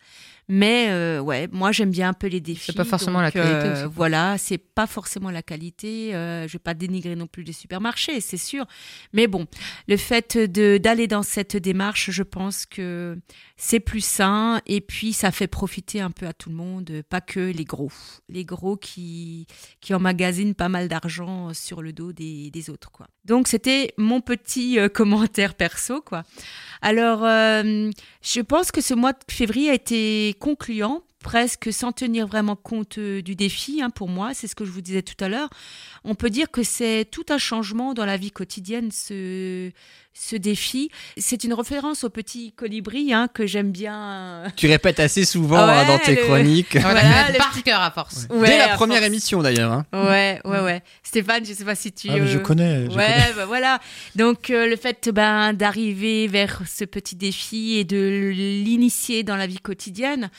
Mais ouais, moi j'aime bien un peu les défis. C'est pas forcément donc, la qualité aussi. Voilà, c'est pas forcément la qualité. Je vais pas dénigrer non plus les supermarchés, c'est sûr. Mais bon, le fait d'aller dans cette démarche, je pense que c'est plus sain et puis ça fait profiter un peu à tout le monde, pas que les gros. Les gros qui emmagasinent pas mal d'argent sur le dos des autres, quoi. Donc c'était mon petit commentaire perso, quoi. Alors, je pense que ce mois de février a été concluant, presque sans tenir vraiment compte du défi, hein, pour moi, c'est ce que je vous disais tout à l'heure. On peut dire que c'est tout un changement dans la vie quotidienne, ce défi. C'est une référence au petit colibri, hein, que j'aime bien. Tu répètes assez souvent, ouais, hein, dans tes chroniques. Voilà, par cœur à force. Ouais. Dès la première émission d'ailleurs. Hein. Ouais. Stéphane, je sais pas si tu. Ah, je connais. Je connais. Bah, voilà. Donc le fait d'arriver vers ce petit défi et de l'initier dans la vie quotidienne,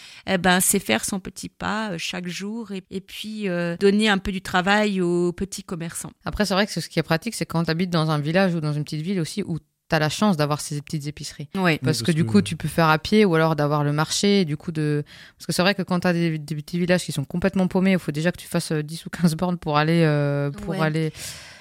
c'est faire son petit pas chaque jour et puis donner un peu du travail aux petits commerçants. Après, c'est vrai que ce qui est pratique, c'est quand tu habites dans un village ou dans une petite ville aussi où tu as la chance d'avoir ces petites épiceries. Oui. Parce que du coup, tu peux faire à pied ou alors d'avoir le marché. Du coup, parce que c'est vrai que quand tu as des petits villages qui sont complètement paumés, il faut déjà que tu fasses 10 ou 15 bornes pour aller...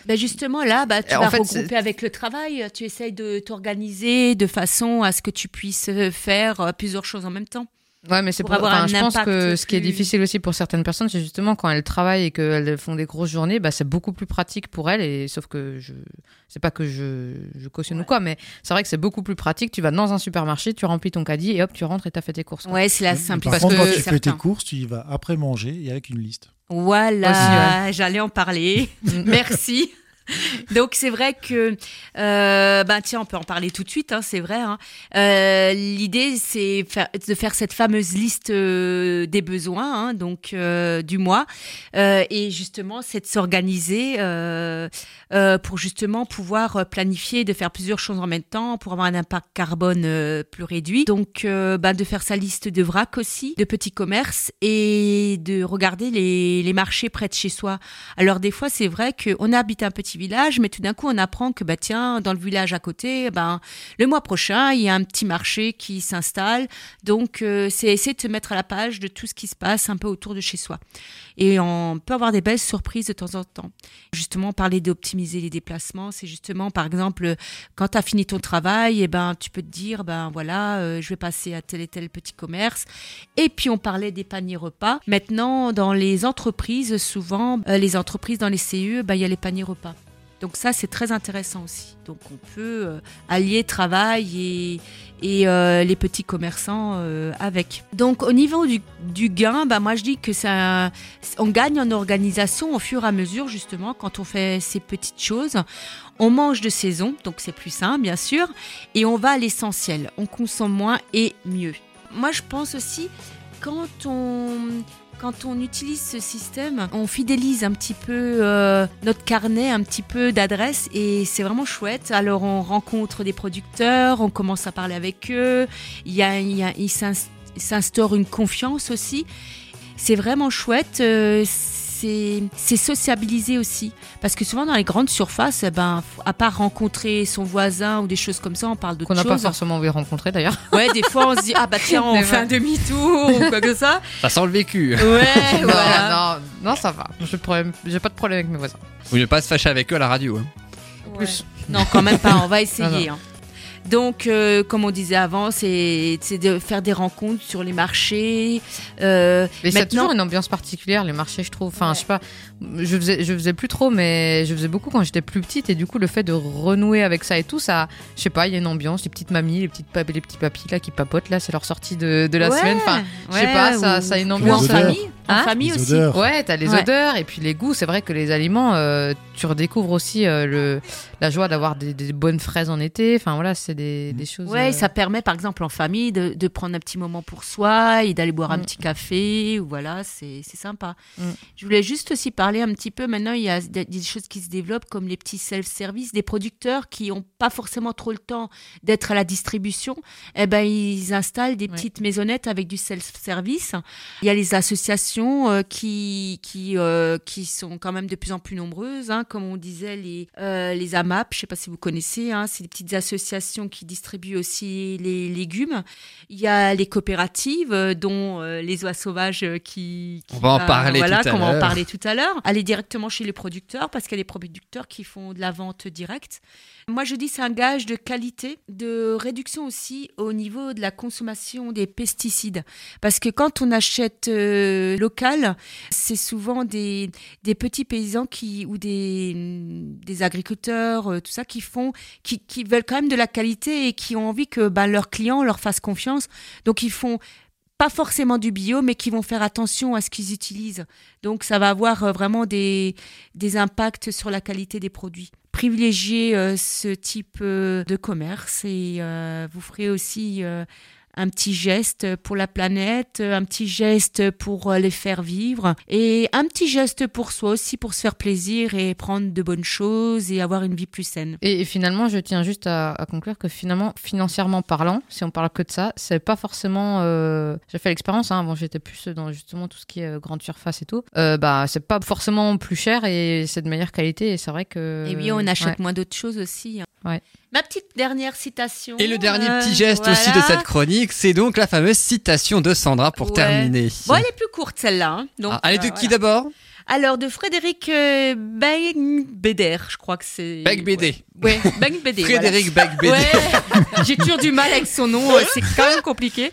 Ben justement, là, tu vas regrouper avec le travail. Tu essayes de t'organiser de façon à ce que tu puisses faire plusieurs choses en même temps. Ouais, mais c'est je pense que ce qui est difficile aussi pour certaines personnes, c'est justement quand elles travaillent et qu'elles font des grosses journées, bah, c'est beaucoup plus pratique pour elles. Et sauf que c'est pas que je cautionne ou quoi, mais c'est vrai que c'est beaucoup plus pratique. Tu vas dans un supermarché, tu remplis ton caddie et hop, tu rentres et t'as fait tes courses. Quoi. Ouais, c'est la simplicité. Par contre, quand tu fais tes courses, tu y vas après manger et avec une liste. Voilà, aussi, ouais. J'allais en parler. Merci. Donc c'est vrai que on peut en parler tout de suite, hein, c'est vrai, hein. L'idée c'est de faire cette fameuse liste des besoins, hein, donc du mois, et justement c'est de s'organiser pour justement pouvoir planifier, de faire plusieurs choses en même temps pour avoir un impact carbone plus réduit, donc de faire sa liste de vrac aussi, de petits commerces, et de regarder les marchés près de chez soi. Alors des fois c'est vrai qu'on habite un petit village, mais tout d'un coup on apprend que dans le village à côté, le mois prochain il y a un petit marché qui s'installe, donc c'est essayer de se mettre à la page de tout ce qui se passe un peu autour de chez soi, et on peut avoir des belles surprises de temps en temps. Justement parler d'optimiser les déplacements, c'est justement par exemple quand tu as fini ton travail, et tu peux te dire je vais passer à tel et tel petit commerce. Et puis on parlait des paniers repas, maintenant dans les entreprises, souvent les entreprises dans les CE, il y a les paniers repas. Donc ça, c'est très intéressant aussi. Donc on peut allier travail et les petits commerçants avec. Donc au niveau du gain, moi je dis que on gagne en organisation au fur et à mesure, justement, quand on fait ces petites choses. On mange de saison, donc c'est plus sain, bien sûr. Et on va à l'essentiel. On consomme moins et mieux. Moi, je pense aussi, quand on utilise ce système, on fidélise un petit peu notre carnet, un petit peu d'adresses, et c'est vraiment chouette. Alors on rencontre des producteurs, on commence à parler avec eux, il s'instaure une confiance aussi. C'est vraiment chouette. c'est sociabiliser aussi. Parce que souvent, dans les grandes surfaces, ben, à part rencontrer son voisin ou des choses comme ça, on parle d'autres choses. Qu'on n'a pas forcément envie de rencontrer, d'ailleurs. Ouais, des fois, on se dit, ah bah tiens, on fait un demi-tour ou quoi que ça. Ça sent le vécu. Ouais, voilà. Non, ça va. J'ai pas de problème avec mes voisins. Vous ne pas se fâcher avec eux à la radio. Hein. Ouais. Plus. Non, quand même pas. On va essayer. Ah, hein. Donc, comme on disait avant, c'est de faire des rencontres sur les marchés. Mais maintenant... ça a toujours une ambiance particulière, les marchés, je trouve. Enfin, ouais. Je sais pas, je faisais plus trop, mais je faisais beaucoup quand j'étais plus petite. Et du coup, le fait de renouer avec ça et tout, ça, je sais pas, il y a une ambiance. Les petites mamies, les petits papis là, qui papotent, là, c'est leur sortie de la semaine. Enfin, je sais pas, ça a une ambiance. En famille les aussi. Odeurs. Ouais, t'as les odeurs et puis les goûts. C'est vrai que les aliments, tu redécouvres aussi la joie d'avoir des bonnes fraises en été. Enfin voilà, c'est des choses. Ouais, ça permet par exemple en famille de prendre un petit moment pour soi et d'aller boire un petit café. Voilà, c'est sympa. Je voulais juste aussi parler un petit peu. Maintenant, il y a des choses qui se développent comme les petits self-service, des producteurs qui n'ont pas forcément trop le temps d'être à la distribution. Eh ben, ils installent des petites maisonnettes avec du self-service. Il y a les associations qui sont quand même de plus en plus nombreuses, hein, comme on disait les AMAP, je ne sais pas si vous connaissez, hein, c'est des petites associations qui distribuent aussi les légumes. Il y a les coopératives, dont les Oies Sauvages qui on va en parler tout à l'heure. Aller directement chez les producteurs, parce qu'il y a des producteurs qui font de la vente directe. Moi, je dis c'est un gage de qualité, de réduction aussi au niveau de la consommation des pesticides, parce que quand on achète local, c'est souvent des petits paysans ou des agriculteurs, tout ça, qui veulent quand même de la qualité et qui ont envie que leurs clients leur fassent confiance. Donc ils font pas forcément du bio, mais qui vont faire attention à ce qu'ils utilisent. Donc ça va avoir vraiment des impacts sur la qualité des produits. Privilégiez ce type de commerce et vous ferez aussi... un petit geste pour la planète, un petit geste pour les faire vivre et un petit geste pour soi aussi, pour se faire plaisir et prendre de bonnes choses et avoir une vie plus saine. Et finalement, je tiens juste à conclure que finalement, financièrement parlant, si on parle que de ça, c'est pas forcément... J'ai fait l'expérience, hein, avant j'étais plus dans justement tout ce qui est grande surface et tout. C'est pas forcément plus cher et c'est de meilleure qualité et c'est vrai que... Et oui, on achète moins d'autres choses aussi. Hein. Ouais. Ma petite dernière citation. Et le dernier petit geste aussi de cette chronique, c'est donc la fameuse citation de Sandra pour terminer. Bon, elle est plus courte celle-là. Hein. Donc, elle est de qui d'abord ? Alors, de Frédéric Beigbeder, je crois que c'est... Beigbeder. Ouais, Beigbeder. Frédéric Beigbeder. Ouais, j'ai toujours du mal avec son nom, c'est quand même compliqué.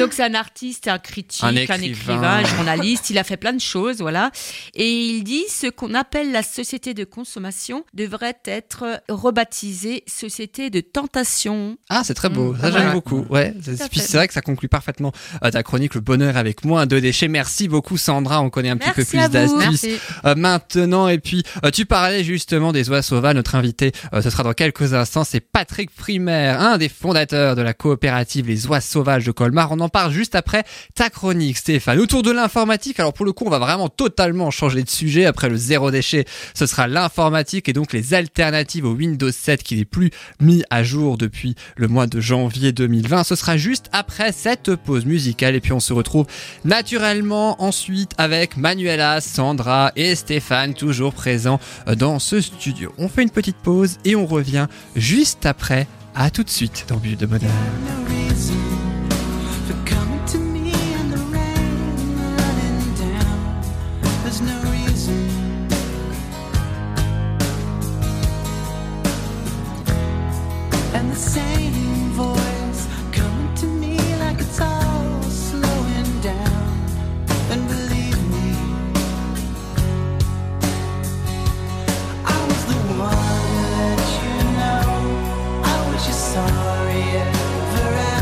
Donc, c'est un artiste, un critique, un écrivain, un journaliste, il a fait plein de choses, voilà. Et il dit « Ce qu'on appelle la société de consommation devrait être rebaptisée société de tentation. » Ah, c'est très beau, ça j'aime beaucoup. Ouais. C'est vrai que ça conclut parfaitement ta chronique « Le bonheur avec moi, de déchets ». Merci beaucoup Sandra, on connaît un petit peu plus d'astuces. Maintenant, et puis tu parlais justement des Oies Sauvages. Notre invité, ce sera dans quelques instants, c'est Patrick Pfrimmer, un des fondateurs de la coopérative Les Oies Sauvages de Colmar. On en parle juste après ta chronique, Stéphane. Autour de l'informatique, alors pour le coup, on va vraiment totalement changer de sujet. Après le zéro déchet, ce sera l'informatique et donc les alternatives au Windows 7 qui n'est plus mis à jour depuis le mois de janvier 2020. Ce sera juste après cette pause musicale et puis on se retrouve naturellement ensuite avec Manuela, Sandra et Stéphane, toujours présents dans ce studio. On fait une petite pause et on revient juste après. À tout de suite dans Bulle de Bonheur. Sorry, ever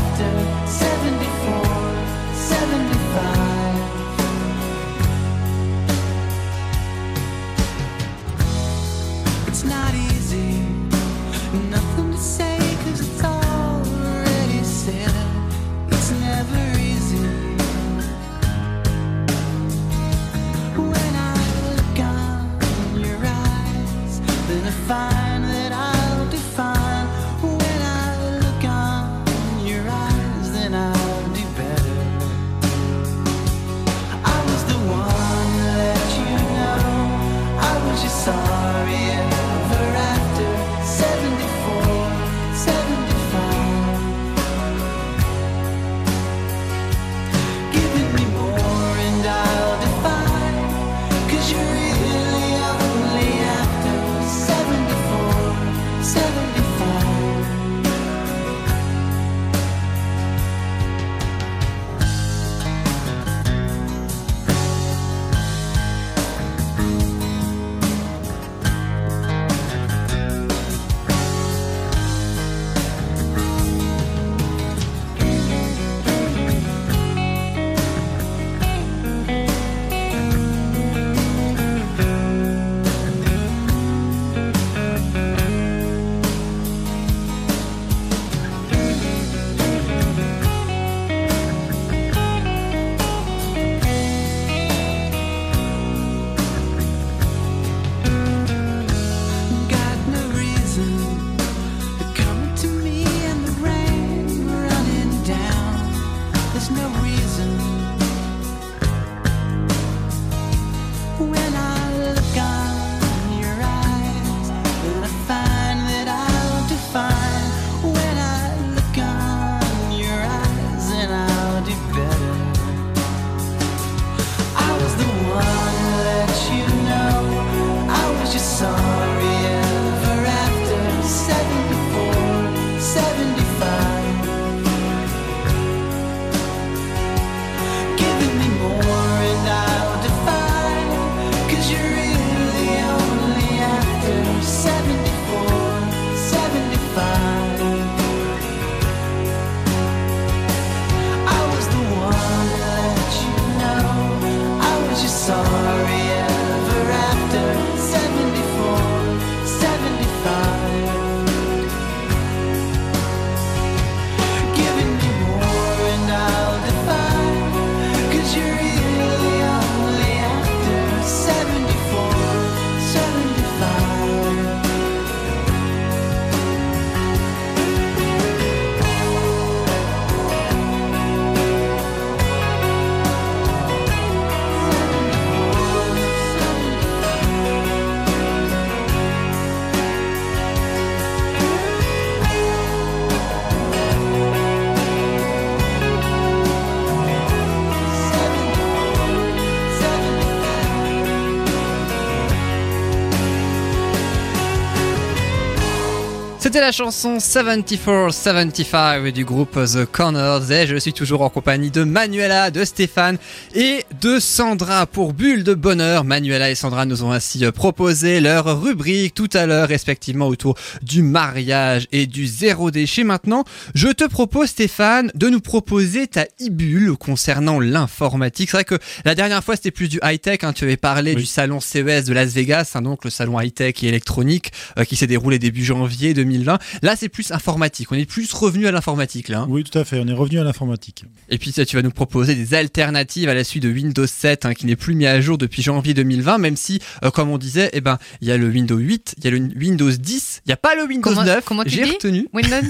C'était la chanson 74-75 du groupe The Corners et je suis toujours en compagnie de Manuela, de Stephan et de Sandra pour Bulle de Bonheur. Manuela et Sandra nous ont ainsi proposé leur rubrique tout à l'heure respectivement autour du mariage et du zéro déchet. Maintenant, je te propose Stéphane de nous proposer ta e-bulle concernant l'informatique. C'est vrai que la dernière fois c'était plus du high-tech, hein, tu avais parlé du salon CES de Las Vegas, hein, donc le salon high-tech et électronique qui s'est déroulé début janvier 2020. Là c'est plus informatique, on est plus revenu à l'informatique là. Hein. Oui tout à fait, on est revenu à l'informatique. Et puis tu vas nous proposer des alternatives à la suite de Windows 7 hein, qui n'est plus mis à jour depuis janvier 2020, même si, comme on disait, il y a le Windows 8, il y a le Windows 10, il n'y a pas le Windows 9, j'ai retenu. Windows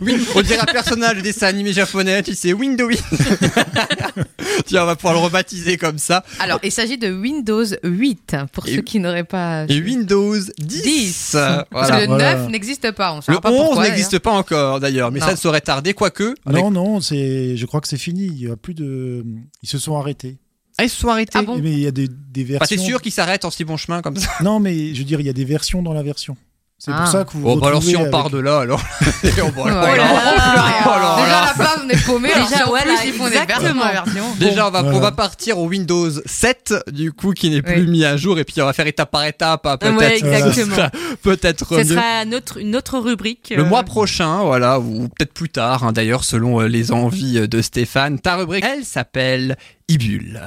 8. On dirait un personnage de dessin animé japonais, tu sais, Windows 8. Tiens, on va pouvoir le rebaptiser comme ça. Alors, il s'agit de Windows 8, pour ceux qui n'auraient pas... Et Windows 10. Voilà. Parce que le 9 n'existe pas, on ne saura pas pourquoi. Le 11 n'existe pas encore, d'ailleurs, mais non. Ça ne saurait tarder, quoique... je crois que c'est fini, il n'y a plus de... Ils se sont arrêtés. Ah, ils se sont arrêtés. Ah bon ? Mais il y a des versions. T'es sûr qu'ils s'arrêtent en si bon chemin comme ça ? Non, mais je veux dire, il y a des versions dans la version. C'est pour ça que vous. Bon, alors si on part de là, alors. Déjà la base, on est paumé. Déjà, ouais, ils font des versions. Déjà, on va partir au Windows 7, du coup, qui n'est plus mis à jour, et puis on va faire étape par étape, peut-être. Ouais, exactement. Peut-être. Ce sera une autre rubrique. Le mois prochain, voilà, ou peut-être plus tard, hein, d'ailleurs, selon les envies de Stéphane. Ta rubrique, elle s'appelle e-bulle.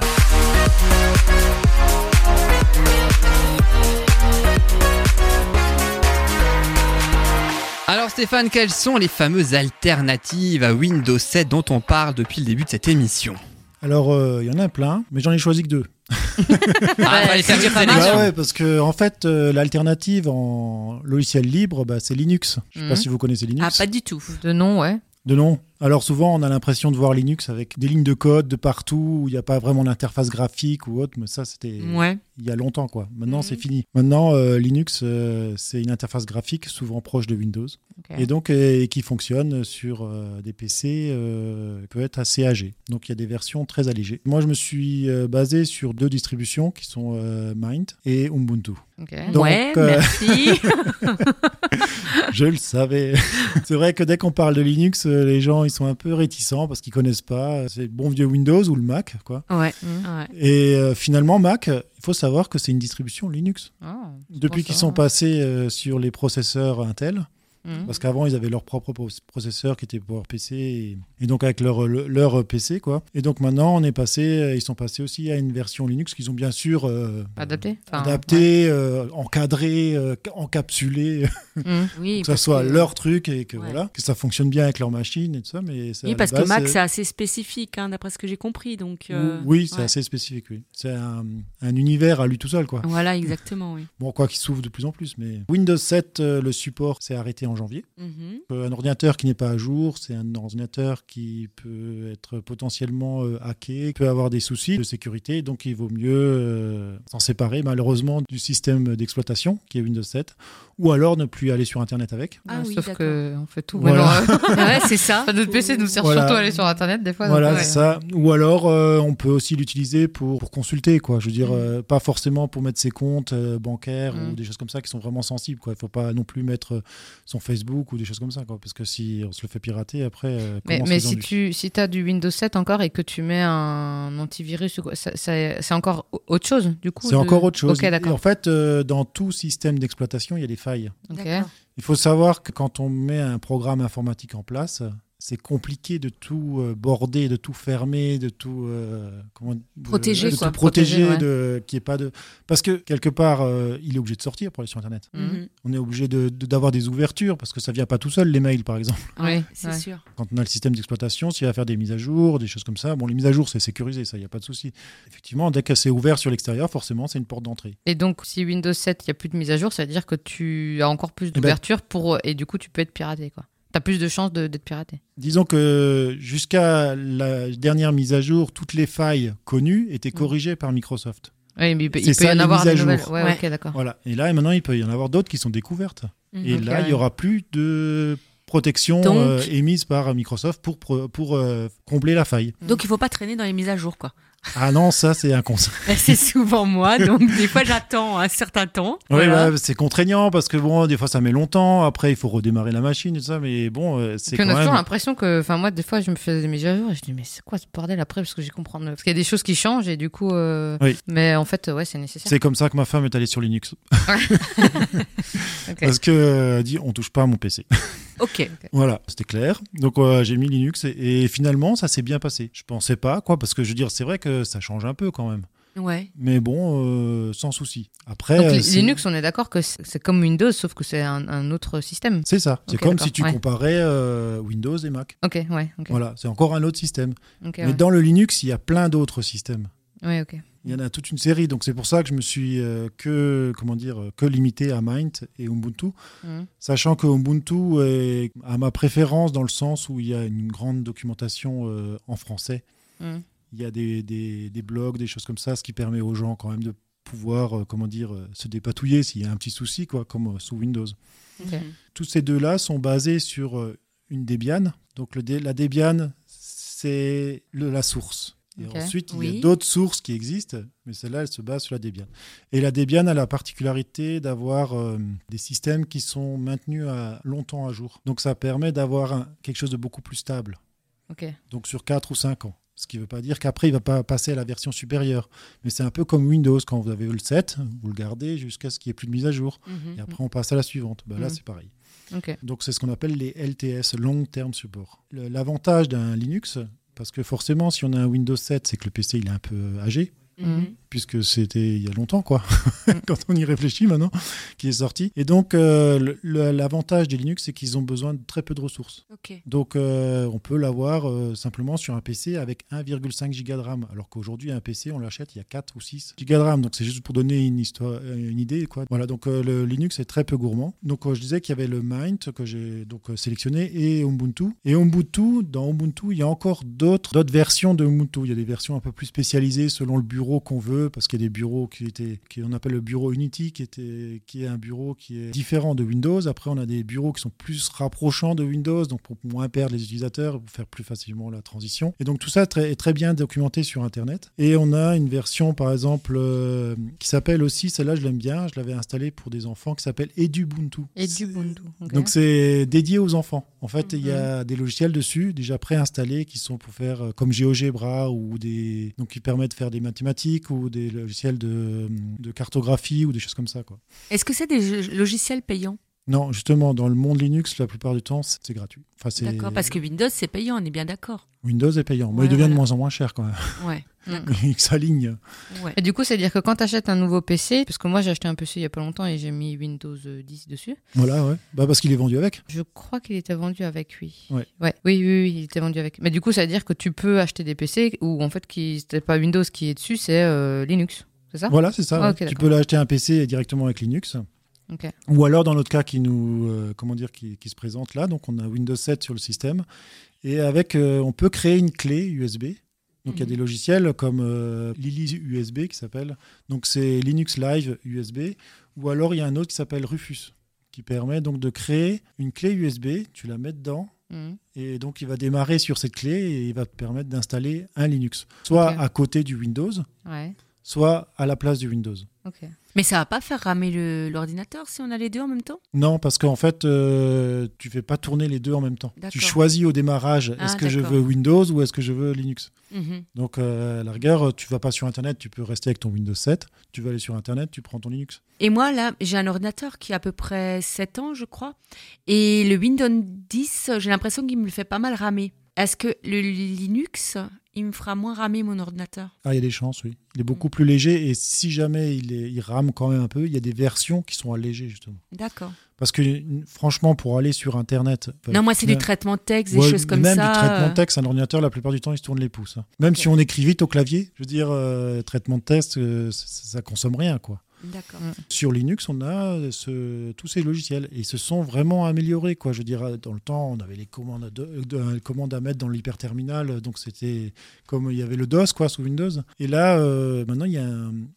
Alors Stéphane, quelles sont les fameuses alternatives à Windows 7 dont on parle depuis le début de cette émission ? Alors, il y en a plein, mais j'en ai choisi que deux. Parce que en fait, l'alternative en logiciel libre, c'est Linux. Je ne sais pas si vous connaissez Linux. Ah, pas du tout. De nom, ouais. De nom. Alors souvent, on a l'impression de voir Linux avec des lignes de code de partout, où il n'y a pas vraiment d'interface graphique ou autre, mais ça, c'était il y a longtemps, quoi. Maintenant, c'est fini. Maintenant, Linux, c'est une interface graphique souvent proche de Windows, et donc qui fonctionne sur des PC, peut être assez âgé. Donc, il y a des versions très allégées. Moi, je me suis basé sur deux distributions qui sont Mint et Ubuntu. Okay. Donc, merci. Je le savais. C'est vrai que dès qu'on parle de Linux, les gens ils sont un peu réticents parce qu'ils connaissent pas. C'est le bon vieux Windows ou le Mac, quoi. Et finalement, Mac, il faut savoir que c'est une distribution Linux. Depuis qu'ils sont passés sur les processeurs Intel, parce qu'avant, ils avaient leur propre processeur qui était pour PC, et donc avec leur PC, quoi. Et donc maintenant, ils sont passés aussi à une version Linux qu'ils ont bien sûr adaptée, encadrée, encapsulée, que ça soit leur truc et que voilà, que ça fonctionne bien avec leur machine et tout ça. Mais ça, parce que Mac, c'est assez spécifique, hein, d'après ce que j'ai compris. Donc oui, c'est assez spécifique. Oui, c'est un univers à lui tout seul, quoi. Voilà, exactement. Oui. Bon, quoi qu'il s'ouvre de plus en plus, mais Windows 7, le support s'est arrêté en janvier. Un ordinateur qui n'est pas à jour, c'est un ordinateur qui peut être potentiellement hacké, peut avoir des soucis de sécurité, donc il vaut mieux s'en séparer malheureusement du système d'exploitation qui est Windows 7, ou alors ne plus aller sur Internet avec. Ah oui, sauf qu'on fait tout. Voilà. Ouais, c'est ça. Enfin, notre PC nous sert surtout à aller sur Internet des fois. Voilà, c'est ça. Ou alors on peut aussi l'utiliser pour consulter, quoi. Je veux dire, pas forcément pour mettre ses comptes bancaires ou des choses comme ça qui sont vraiment sensibles, quoi. Il ne faut pas non plus mettre son Facebook ou des choses comme ça, quoi. Parce que si on se le fait pirater, après... mais si tu as du Windows 7 encore et que tu mets un antivirus, c'est encore autre chose, du coup. C'est encore autre chose. Okay, en fait, dans tout système d'exploitation, il y a des failles. Okay. Il faut savoir que quand on met un programme informatique en place... C'est compliqué de tout border, de tout fermer, de tout protéger, qu'il n'y ait pas de... Parce que quelque part, il est obligé de sortir pour aller sur Internet. Mm-hmm. On est obligé d'avoir des ouvertures parce que ça ne vient pas tout seul, les mails par exemple. Oui, c'est sûr. Quand on a le système d'exploitation, s'il va faire des mises à jour, des choses comme ça, bon, les mises à jour, c'est sécurisé, ça, il n'y a pas de souci. Effectivement, dès que c'est ouvert sur l'extérieur, forcément, c'est une porte d'entrée. Et donc, si Windows 7, il n'y a plus de mises à jour, ça veut dire que tu as encore plus d'ouvertures et du coup, tu peux être piraté, quoi. T'as plus de chances d'être piraté. Disons que jusqu'à la dernière mise à jour, toutes les failles connues étaient corrigées par Microsoft. Oui, mais il peut y en avoir des nouvelles. Ouais. Ok, d'accord. Voilà. Et là, maintenant, il peut y en avoir d'autres qui sont découvertes. Et là, il y aura plus de protection émise par Microsoft pour combler la faille. Donc, il ne faut pas traîner dans les mises à jour, quoi. Ah non, ça c'est un conseil. C'est souvent moi, donc des fois j'attends un certain temps. Oui, voilà. C'est contraignant parce que bon, des fois ça met longtemps. Après, il faut redémarrer la machine et tout ça, mais bon, c'est quand même. On a toujours l'impression que, enfin moi, des fois, je me faisais des mises à jour et je dis mais c'est quoi ce bordel après parce que j'y comprends parce qu'il y a des choses qui changent et du coup. Oui. Mais en fait, ouais, c'est nécessaire. C'est comme ça que ma femme est allée sur Linux. Okay. Parce que dit on touche pas à mon PC. Okay. Voilà, c'était clair. Donc j'ai mis Linux et finalement ça s'est bien passé. Je pensais pas quoi parce que je veux dire c'est vrai que ça change un peu quand même. Ouais. Mais bon, sans souci. Après, donc Linux, on est d'accord que c'est comme Windows, sauf que c'est un autre système. C'est ça. C'est comme si tu comparais Windows et Mac. Ok, ouais. Okay. Voilà, c'est encore un autre système. Okay, mais dans le Linux, il y a plein d'autres systèmes. Ouais, ok. Il y en a toute une série, donc c'est pour ça que je me suis que limité à Mint et Ubuntu, sachant que Ubuntu est à ma préférence dans le sens où il y a une grande documentation en français. Il y a des blogs, des choses comme ça, ce qui permet aux gens quand même de pouvoir se dépatouiller s'il y a un petit souci, quoi, comme sous Windows. Okay. Tous ces deux-là sont basés sur une Debian. Donc la Debian, c'est la source. Et ensuite, il y a d'autres sources qui existent, mais celle-là, elle se base sur la Debian. Et la Debian a la particularité d'avoir des systèmes qui sont maintenus longtemps à jour. Donc, ça permet d'avoir quelque chose de beaucoup plus stable. Okay. Donc, sur 4 ou 5 ans. Ce qui ne veut pas dire qu'après, il ne va pas passer à la version supérieure. Mais c'est un peu comme Windows. Quand vous avez le 7, vous le gardez jusqu'à ce qu'il n'y ait plus de mise à jour. Mm-hmm. Et après, on passe à la suivante. Ben, là, c'est pareil. Okay. Donc, c'est ce qu'on appelle les LTS, Long Term Support. L'avantage d'un Linux... Parce que forcément, si on a un Windows 7, c'est que le PC il est un peu âgé, puisque c'était il y a longtemps, quoi, quand on y réfléchit maintenant, qu'il est sorti. Et donc, l'avantage des Linux, c'est qu'ils ont besoin de très peu de ressources. Okay. Donc, on peut l'avoir simplement sur un PC avec 1,5 Go de RAM, alors qu'aujourd'hui, un PC, on l'achète, il y a 4 ou 6 Go de RAM. Donc, c'est juste pour donner une idée, quoi. Voilà, donc le Linux est très peu gourmand. Donc, je disais qu'il y avait le Mint que j'ai donc sélectionné et Ubuntu. Et Ubuntu, dans Ubuntu, il y a encore d'autres versions de Ubuntu. Il y a des versions un peu plus spécialisées selon le bureau qu'on veut, parce qu'il y a des bureaux qu'on appelle le bureau Unity, qui est un bureau qui est différent de Windows. Après, on a des bureaux qui sont plus rapprochants de Windows, donc pour moins perdre les utilisateurs, pour faire plus facilement la transition. Et donc, tout ça est très bien documenté sur Internet. Et on a une version, par exemple, qui s'appelle aussi, celle-là, je l'aime bien, je l'avais installée pour des enfants, qui s'appelle Edubuntu. Edubuntu, okay. Donc, c'est dédié aux enfants. En fait, il y a des logiciels dessus, déjà préinstallés, qui sont pour faire comme GeoGebra, donc qui permettent de faire des mathématiques ou des logiciels de cartographie ou des choses comme ça, quoi. Est-ce que c'est des logiciels payants ? Non, justement, dans le monde Linux, la plupart du temps, c'est gratuit. Enfin, d'accord, parce que Windows, c'est payant, on est bien d'accord. Windows est payant, mais il devient de moins en moins cher quand même. Ouais. Linux s'aligne. Ouais. Et du coup, c'est-à-dire que quand tu achètes un nouveau PC, parce que moi, j'ai acheté un PC il n'y a pas longtemps et j'ai mis Windows 10 dessus. Voilà, ouais. Bah, parce qu'il est vendu avec. Je crois qu'il était vendu avec, oui. Ouais. Ouais. Oui, il était vendu avec. Mais du coup, ça veut dire que tu peux acheter des PC où, en fait, c'est pas Windows qui est dessus, c'est Linux, c'est ça ? Voilà, c'est ça. Ah, ouais. Okay, tu peux l'acheter un PC directement avec Linux. Okay. Ou alors dans notre cas qui nous qui se présente là, donc on a Windows 7 sur le système et avec on peut créer une clé USB. Donc il y a des logiciels comme Lily USB qui s'appelle, donc c'est Linux Live USB, ou alors il y a un autre qui s'appelle Rufus qui permet donc de créer une clé USB, tu la mets dedans. Et donc il va démarrer sur cette clé et il va te permettre d'installer un Linux, soit à côté du Windows, soit à la place du Windows. Mais ça ne va pas faire ramer l'ordinateur si on a les deux en même temps ? Non, parce qu'en fait, tu ne fais pas tourner les deux en même temps. Tu choisis au démarrage, est-ce que je veux Windows ou est-ce que je veux Linux ? Donc, à la rigueur, tu ne vas pas sur Internet, tu peux rester avec ton Windows 7, tu vas aller sur Internet, tu prends ton Linux. Et moi, là, j'ai un ordinateur qui a à peu près 7 ans, je crois, et le Windows 10, j'ai l'impression qu'il me le fait pas mal ramer. Est-ce que le Linux, il me fera moins ramer mon ordinateur ? Ah, il y a des chances, oui. Il est beaucoup plus léger et si jamais il rame quand même un peu, il y a des versions qui sont allégées, justement. D'accord. Parce que franchement, pour aller sur Internet... Non, moi, c'est du traitement de texte, des choses comme ça. Même du traitement de texte, un ordinateur, la plupart du temps, il se tourne les pouces. Hein. Même si on écrit vite au clavier, je veux dire, traitement de texte, ça consomme rien, quoi. D'accord. Sur Linux, on a tous ces logiciels et ils se sont vraiment améliorés, quoi. Je veux dire, dans le temps, on avait les commandes, les commandes à mettre dans l'hyperterminal, donc c'était comme il y avait le DOS, quoi, sous Windows. Et là, maintenant, il y a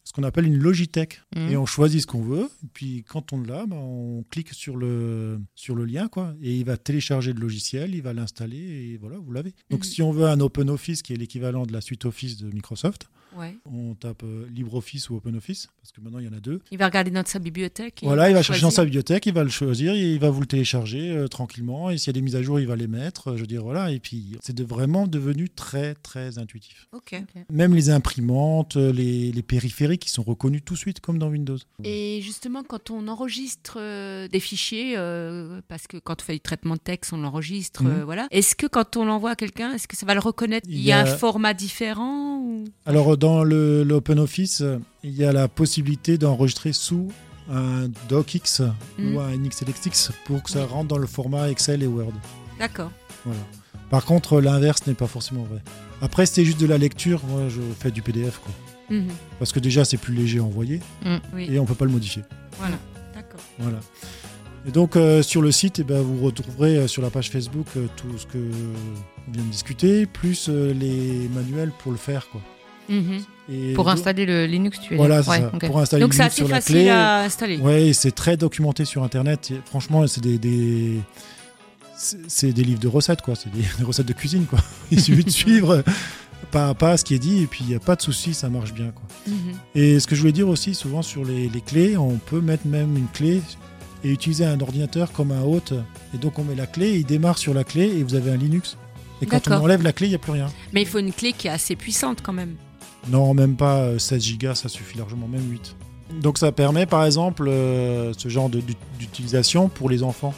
ce qu'on appelle une Logitech et on choisit ce qu'on veut. Et puis, quand on l'a, on clique sur le lien, quoi, et il va télécharger le logiciel, il va l'installer et voilà, vous l'avez. Donc, si on veut un OpenOffice qui est l'équivalent de la suite Office de Microsoft, on tape LibreOffice ou OpenOffice parce que maintenant il y en a deux. Il va regarder dans sa bibliothèque. Voilà, il va chercher dans sa bibliothèque, il va le choisir, il va vous le télécharger tranquillement. Et s'il y a des mises à jour, il va les mettre. Je veux dire, voilà. Et puis c'est vraiment devenu très très intuitif. Okay. Même les imprimantes, les périphériques, ils sont reconnus tout de suite comme dans Windows. Et justement, quand on enregistre des fichiers, parce que quand on fait du traitement de texte, on l'enregistre. Voilà. Est-ce que quand on l'envoie à quelqu'un, est-ce que ça va le reconnaître ? Il y a un format différent ou... Alors dans l'OpenOffice, il y a la possibilité d'enregistrer sous un docx ou un xlxx pour que ça rentre dans le format Excel et Word. D'accord. Voilà. Par contre, l'inverse n'est pas forcément vrai. Après, c'est juste de la lecture. Moi, je fais du PDF, quoi. Parce que déjà, c'est plus léger à envoyer et on peut pas le modifier. Voilà. D'accord. Voilà. Et donc, sur le site, vous retrouverez sur la page Facebook tout ce qu'on vient de discuter, plus les manuels pour le faire, quoi. Et pour installer le Linux, tu es pour installer donc Linux sur la clé. Donc c'est assez facile à installer. Oui, c'est très documenté sur Internet. Et franchement, c'est des livres de recettes, quoi. C'est des recettes de cuisine, quoi. Il suffit de suivre pas à pas ce qui est dit et puis il n'y a pas de souci, ça marche bien, quoi. Et ce que je voulais dire aussi, souvent sur les clés, on peut mettre même une clé et utiliser un ordinateur comme un hôte. Et donc on met la clé, il démarre sur la clé et vous avez un Linux. Et quand on enlève la clé, il n'y a plus rien. Mais il faut une clé qui est assez puissante quand même. Non, même pas 16 gigas, ça suffit largement, même 8. Donc ça permet par exemple ce genre d'utilisation pour les enfants.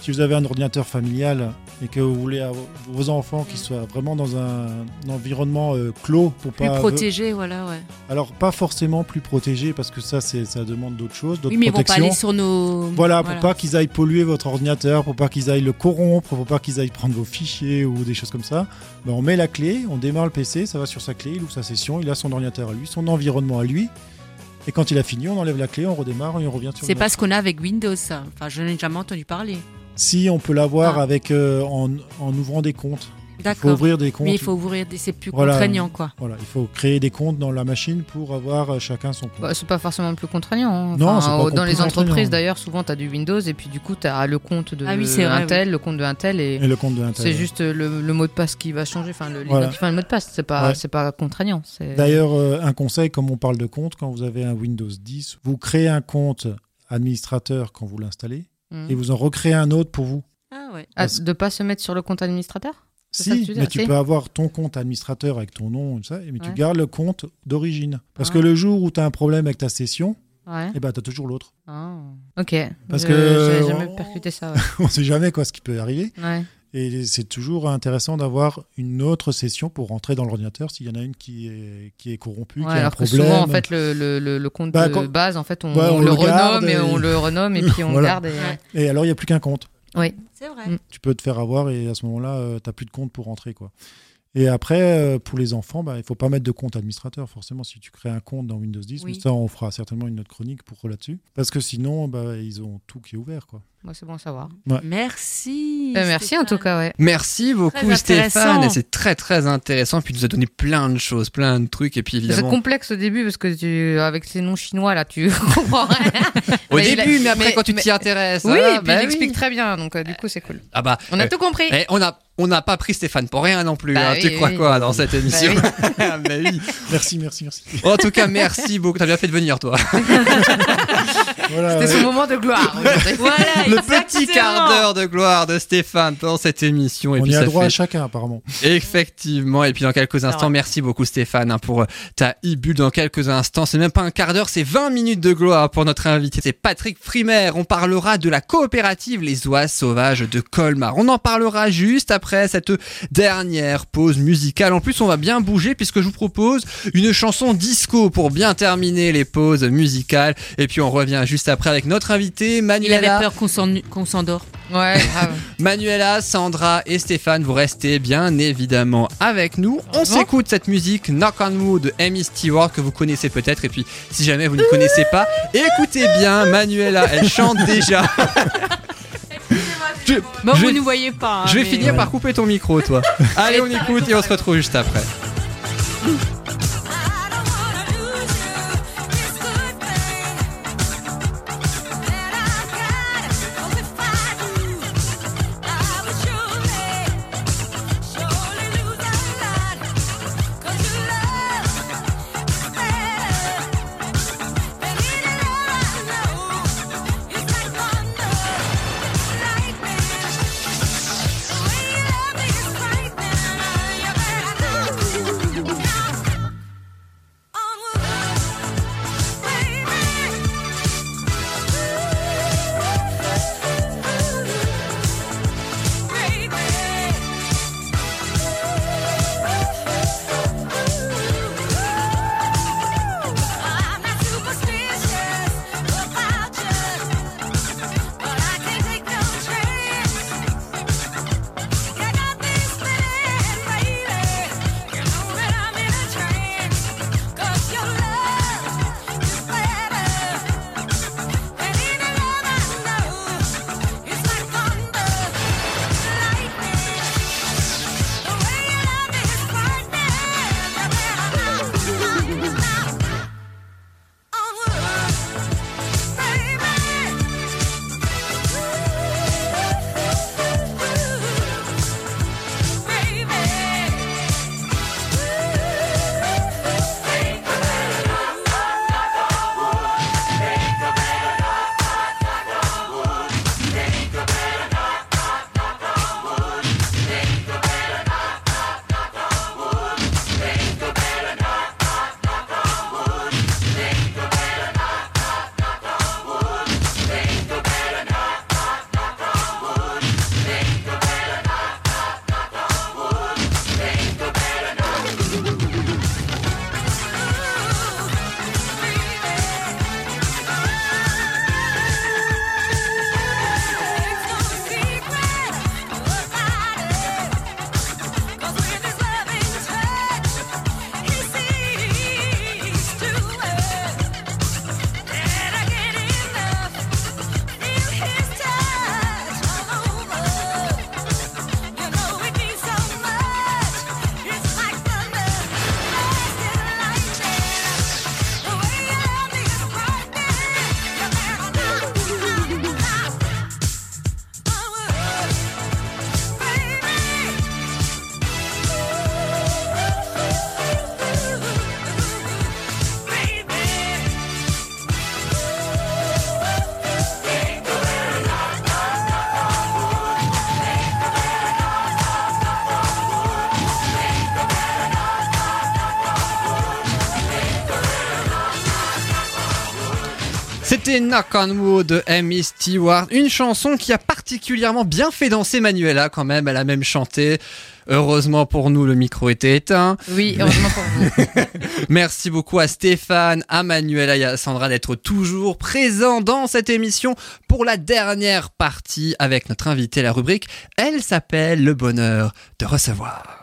Si vous avez un ordinateur familial et que vous voulez vos enfants qui soient vraiment dans un environnement clos pour plus pas protégé, voilà, ouais. Alors pas forcément plus protégé parce que ça demande d'autres choses, d'autres protections. Oui, mais on va aller sur nos pour pas qu'ils aillent polluer votre ordinateur, pour pas qu'ils aillent le corrompre, pour pas qu'ils aillent prendre vos fichiers ou des choses comme ça. On met la clé, on démarre le PC, ça va sur sa clé, il ouvre sa session, il a son ordinateur à lui, son environnement à lui. Et quand il a fini, on enlève la clé, on redémarre et on revient sur. C'est pas ce qu'on a avec Windows, ça. Enfin, je n'ai jamais entendu parler. Si, on peut l'avoir avec, en ouvrant des comptes. D'accord. Il faut ouvrir des comptes. Mais il faut ouvrir c'est plus contraignant, quoi. Voilà, il faut créer des comptes dans la machine pour avoir chacun son compte. C'est pas forcément plus contraignant. Hein. Non, c'est pas dans les entreprises, d'ailleurs, souvent, tu as du Windows et puis du coup, tu as le compte de Intel, le compte de Intel. Et le compte de Intel. C'est juste le mot de passe qui va changer. Enfin, le mot de passe, c'est pas contraignant. D'ailleurs, un conseil, comme on parle de compte, quand vous avez un Windows 10, vous créez un compte administrateur quand vous l'installez. Et vous en recréez un autre pour vous. Ah ouais. De ne pas se mettre sur le compte administrateur ? Si, mais tu peux avoir ton compte administrateur avec ton nom et tout ça, mais tu gardes le compte d'origine. Parce que le jour où tu as un problème avec ta session, tu as toujours l'autre. Ah. Ok. Parce que j'ai jamais percuté ça. Ouais. On ne sait jamais ce qui peut arriver. Ouais. Et c'est toujours intéressant d'avoir une autre session pour rentrer dans l'ordinateur s'il y en a une qui est corrompue, qui a un problème. Alors souvent, en fait, le compte de base, en fait, on le renomme et puis on garde. Et alors, il n'y a plus qu'un compte. Oui, c'est vrai. Tu peux te faire avoir et à ce moment-là, tu n'as plus de compte pour rentrer, quoi. Et après, pour les enfants, bah, il ne faut pas mettre de compte administrateur, forcément, si tu crées un compte dans Windows 10. Oui. Mais ça, on fera certainement une autre chronique pour là-dessus. Parce que sinon, bah, ils ont tout qui est ouvert, quoi. Moi, c'est bon à savoir. Ouais. Merci. Merci en tout cas, ouais. Merci beaucoup, Stéphane. C'est très, très intéressant. Puis, tu nous as donné plein de choses, plein de trucs. Et puis, évidemment... C'est complexe au début, parce que avec ces noms chinois, là, tu comprends rien. Au début, mais après, quand tu t'y intéresses. Oui, et puis, il explique très bien. Donc, du coup, c'est cool. Ah bah, on a tout compris. Et on n'a pas pris Stéphane pour rien non plus. Bah, hein, oui, tu crois quoi dans cette émission? Bah, oui. Bah, oui. Merci. En tout cas, merci beaucoup. T'as bien fait de venir, toi. Voilà, c'était son moment de gloire. Voilà, le petit quart d'heure de gloire de Stéphane pendant cette émission. Et on puis y a droit à chacun, apparemment. Effectivement. Et puis dans quelques instants, merci beaucoup Stéphane pour ta e-bulle. Dans quelques instants, c'est même pas un quart d'heure, c'est 20 minutes de gloire pour notre invité. C'est Patrick Pfrimmer. On parlera de la coopérative Les Oies Sauvages de Colmar. On en parlera juste après cette dernière pause musicale. En plus, on va bien bouger puisque je vous propose une chanson disco pour bien terminer les pauses musicales. Et puis on revient juste après avec notre invité Manuela. Il avait peur qu'on s'endort. Ouais, grave. Manuela, Sandra et Stéphane, vous restez bien évidemment avec nous. On s'écoute cette musique Knock on Wood de Amii Stewart que vous connaissez peut-être. Et puis si jamais vous ne connaissez pas, écoutez bien Manuela, elle chante déjà. Bon, vous ne voyez pas. Je vais finir par couper ton micro, toi. Allez, on écoute et on se retrouve juste après. C'était Knock on Wood de Amii Stewart, une chanson qui a particulièrement bien fait danser Manuela quand même, elle a même chanté. Heureusement pour nous, le micro était éteint. Oui, heureusement pour vous. Merci beaucoup à Stéphane, à Manuela et à Sandra d'être toujours présents dans cette émission pour la dernière partie avec notre invitée, la rubrique. Elle s'appelle Le Bonheur de Recevoir.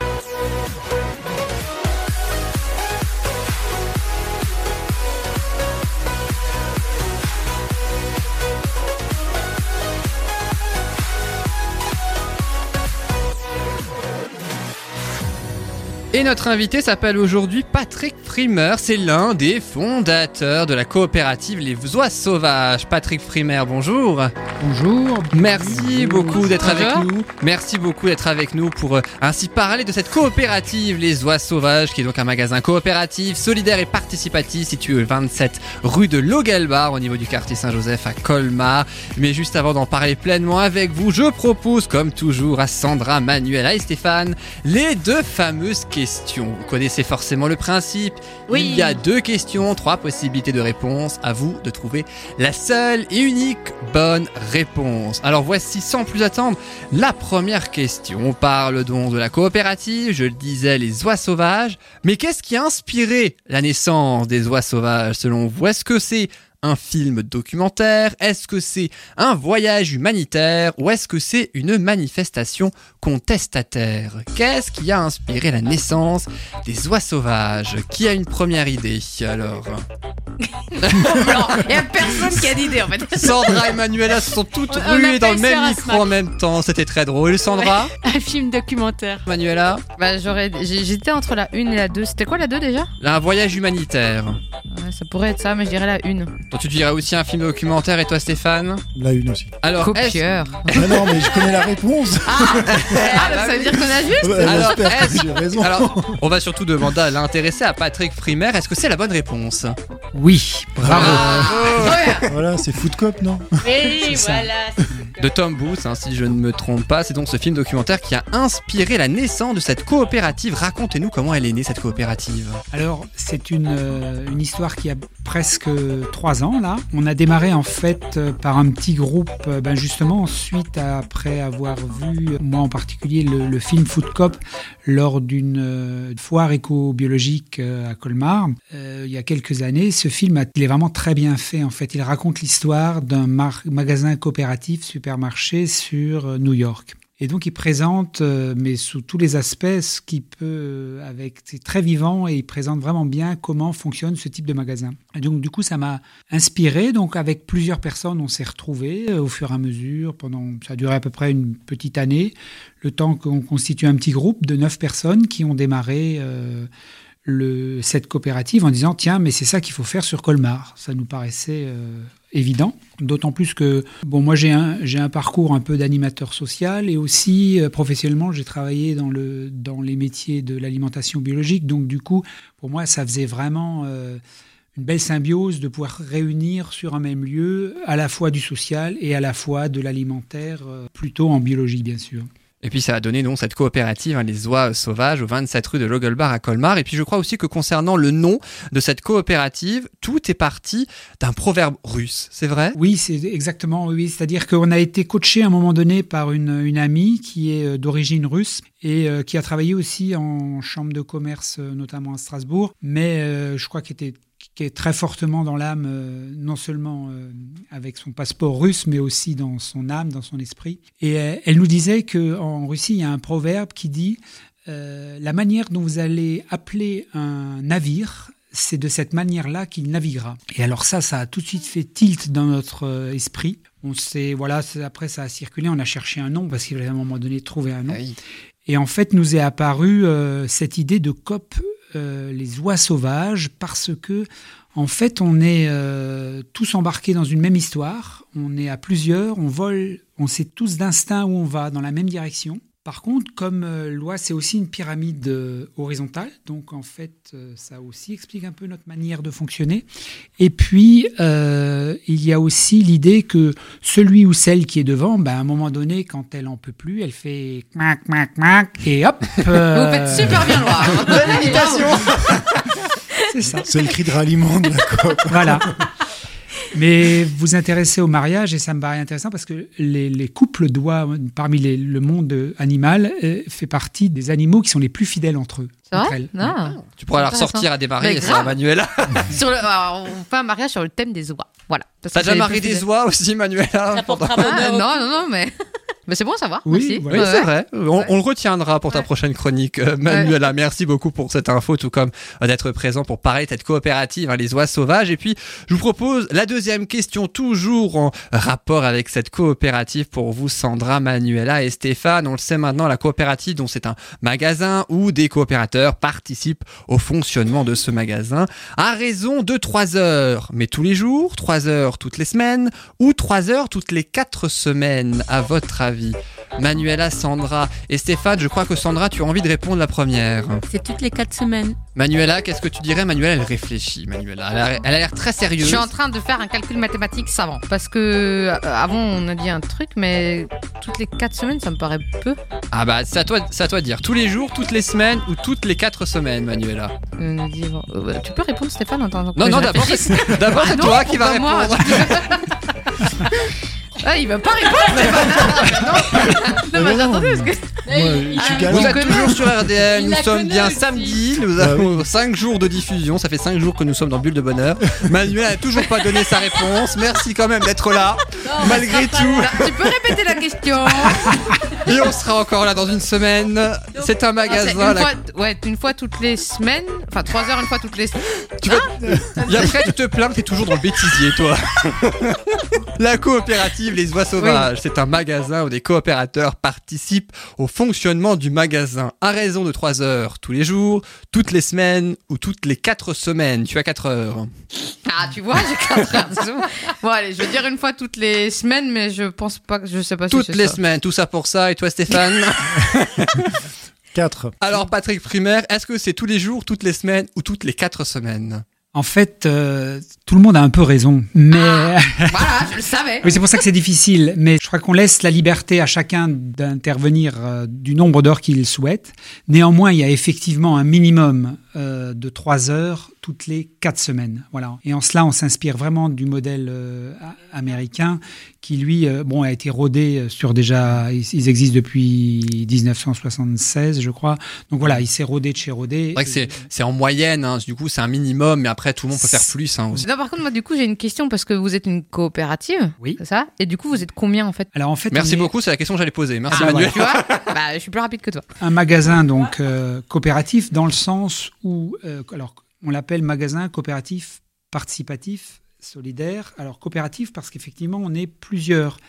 Et notre invité s'appelle aujourd'hui Patrick Pfrimmer, c'est l'un des fondateurs de la coopérative Les Oies Sauvages. Patrick Pfrimmer, bonjour. Bonjour. Merci beaucoup d'être avec nous. Merci beaucoup d'être avec nous pour ainsi parler de cette coopérative Les Oies Sauvages, qui est donc un magasin coopératif, solidaire et participatif situé au 27 rue de Logelbach, au niveau du quartier Saint-Joseph à Colmar. Mais juste avant d'en parler pleinement avec vous, je propose comme toujours à Sandra, Manuela et Stephan les deux fameuses questions. Vous connaissez forcément le principe. Oui. Il y a deux questions, trois possibilités de réponse. À vous de trouver la seule et unique bonne réponse. Alors voici sans plus attendre la première question. On parle donc de la coopérative, je le disais, les oies sauvages. Mais qu'est-ce qui a inspiré la naissance des oies sauvages selon vous? Est-ce que c'est un film documentaire? Est-ce que c'est un voyage humanitaire? Ou est-ce que c'est une manifestation contestataire? Qu'est-ce qui a inspiré la naissance des oies sauvages? Qui a une première idée, alors? Il n'y a personne qui a d'idée, en fait. Sandra et Manuela se sont toutes ruées dans le même micro en même temps. C'était très drôle. Sandra? Un film documentaire. Manuela? J'étais entre la 1 et la 2. C'était quoi la 2 déjà? Un voyage humanitaire. Ouais, ça pourrait être ça, mais je dirais la 1. Donc tu dirais aussi un film documentaire, et toi Stéphane? La 1 aussi. Alors, copieur. Ah non, mais je connais la réponse. Ça veut dire qu'on a juste. Alors, on va surtout demander à l'intéressé, à Patrick Pfrimmer, est-ce que c'est la bonne réponse? Oui, bravo. Ouais. Voilà, c'est Food Cop, non? Oui, voilà. De Tom Booth, hein, si je ne me trompe pas. C'est donc ce film documentaire qui a inspiré la naissance de cette coopérative. Racontez-nous comment elle est née, cette coopérative. Alors, c'est une histoire qui a presque 3 ans, là. On a démarré, en fait, par un petit groupe, justement, ensuite, après avoir vu, moi en particulier, le film Food Cop lors d'une foire éco-biologique à Colmar, il y a quelques années. Ce film, il est vraiment très bien fait, en fait. Il raconte l'histoire d'un magasin coopératif supermarché sur New York. Et donc, il présente, mais sous tous les aspects, ce qui peut, c'est très vivant et il présente vraiment bien comment fonctionne ce type de magasin. Et donc, du coup, ça m'a inspiré. Donc, avec plusieurs personnes, on s'est retrouvés au fur et à mesure. Ça a duré à peu près une petite année, le temps qu'on constitue un petit groupe de 9 personnes qui ont démarré cette coopérative en disant « Tiens, mais c'est ça qu'il faut faire sur Colmar ». Ça nous paraissait évident, d'autant plus que moi j'ai un parcours un peu d'animateur social et aussi professionnellement j'ai travaillé dans les métiers de l'alimentation biologique, donc du coup pour moi ça faisait vraiment une belle symbiose de pouvoir réunir sur un même lieu à la fois du social et à la fois de l'alimentaire, plutôt en biologie bien sûr. Et puis ça a donné donc cette coopérative, hein, les Oies Sauvages, au 27 rue de Logelbach à Colmar. Et puis je crois aussi que concernant le nom de cette coopérative, tout est parti d'un proverbe russe, c'est vrai? Oui, c'est exactement, oui. C'est-à-dire qu'on a été coaché à un moment donné par une amie qui est d'origine russe et qui a travaillé aussi en chambre de commerce, notamment à Strasbourg, mais je crois qui est très fortement dans l'âme, non seulement avec son passeport russe, mais aussi dans son âme, dans son esprit. Et elle nous disait qu'en Russie, il y a un proverbe qui dit « La manière dont vous allez appeler un navire, c'est de cette manière-là qu'il naviguera. » Et alors ça a tout de suite fait tilt dans notre esprit. Après, ça a circulé, on a cherché un nom, parce qu'il fallait à un moment donné trouver un nom. Oui. Et en fait, nous est apparue cette idée de COP, les oies sauvages, parce que en fait on est tous embarqués dans une même histoire, on est à plusieurs, on vole, on sait tous d'instinct où on va, dans la même direction. Par contre, comme l'oie c'est aussi une pyramide horizontale, donc en fait ça aussi explique un peu notre manière de fonctionner. Et puis il y a aussi l'idée que celui ou celle qui est devant, à un moment donné quand elle en peut plus, elle fait mac mac mac et hop. Vous faites super bien l'oie. Bonne imitation. C'est ça. C'est le cri de ralliement de la COP. Voilà. Mais vous intéressez au mariage et ça me paraît intéressant parce que les couples d'oies, parmi le monde animal, fait partie des animaux qui sont les plus fidèles entre eux. C'est vrai? Non. Tu pourras la ressortir à des mariages, ça, Manuela. On fait un mariage sur le thème des oies. Voilà. T'as déjà marié des oies aussi, Manuela? Ça portera bonheur. Non, mais... Mais c'est bon à savoir. Oui, merci. Voilà. Oui, c'est vrai. On le retiendra pour ta prochaine chronique, Manuela. Ouais. Merci beaucoup pour cette info, tout comme d'être présent pour parler de cette coopérative, hein, Les Oies Sauvages. Et puis, je vous propose la deuxième question, toujours en rapport avec cette coopérative pour vous, Sandra, Manuela et Stéphane. On le sait maintenant, la coopérative, donc c'est un magasin où des coopérateurs participent au fonctionnement de ce magasin à raison de 3 heures, mais tous les jours, 3 heures toutes les semaines ou 3 heures toutes les 4 semaines, à votre avis. Manuela, Sandra et Stéphane, je crois que Sandra, tu as envie de répondre la première. C'est toutes les 4 semaines. Manuela, qu'est-ce que tu dirais? Manuela, elle réfléchit, Manuela. Elle a l'air très sérieuse. Je suis en train de faire un calcul mathématique savant, parce que avant on a dit un truc, mais toutes les 4 semaines, ça me paraît peu. Ah bah, c'est à toi de dire. Tous les jours, toutes les semaines ou toutes les 4 semaines, Manuela. Tu peux répondre, Stéphane, en tant que... Non, d'abord, c'est toi qui vas répondre. Ah, il va pas répondre, Stéphane. Non, mais attendez, parce que... Vous êtes toujours sur RDL, nous sommes bien aussi. Samedi, nous avons 5 jours de diffusion, ça fait 5 jours que nous sommes dans Bulle de Bonheur. Manuela n'a toujours pas donné sa réponse, merci quand même d'être là, non, malgré tout. Là. Tu peux répéter la question. Et on sera encore là dans une semaine. Donc, c'est un magasin. Une fois toutes les semaines, enfin 3 heures une fois toutes les semaines. Et après tu te plains, t'es toujours dans le bêtisier, toi. La coopérative Les Oies Sauvages, c'est un magasin où des coopérateurs participent au fonctionnement du magasin à raison de 3 heures tous les jours, toutes les semaines ou toutes les 4 semaines. Tu as 4 heures. Ah, tu vois, j'ai 4 heures. Bon, allez, je vais dire une fois toutes les semaines, mais je pense pas que je sais pas si c'est ça. Toutes les semaines, tout ça pour ça. Et toi, Stéphane? 4. Alors, Patrick Pfrimmer, est-ce que c'est tous les jours, toutes les semaines ou toutes les 4 semaines? En fait, tout le monde a un peu raison, mais... voilà, je le savais. Oui, c'est pour ça que c'est difficile, mais je crois qu'on laisse la liberté à chacun d'intervenir du nombre d'heures qu'il souhaite. Néanmoins, il y a effectivement un minimum de 3 heures toutes les 4 semaines. Voilà. Et en cela, on s'inspire vraiment du modèle américain qui, lui, a été rodé sur déjà... Ils existent depuis 1976, je crois. Donc voilà, il s'est rodé de chez rodé. C'est vrai que c'est en moyenne, hein, du coup, c'est un minimum, mais après, tout le monde peut faire plus. Hein, aussi. Non, par contre, moi, du coup, j'ai une question parce que vous êtes une coopérative, c'est ça? Et du coup, vous êtes combien, en fait? Alors, en fait, merci beaucoup, c'est la question que j'allais poser. Merci, Manuel. Voilà. Tu vois, je suis plus rapide que toi. Un magasin, donc, coopératif, dans le sens où... on l'appelle magasin coopératif, participatif, solidaire. Alors coopératif parce qu'effectivement, on est plusieurs.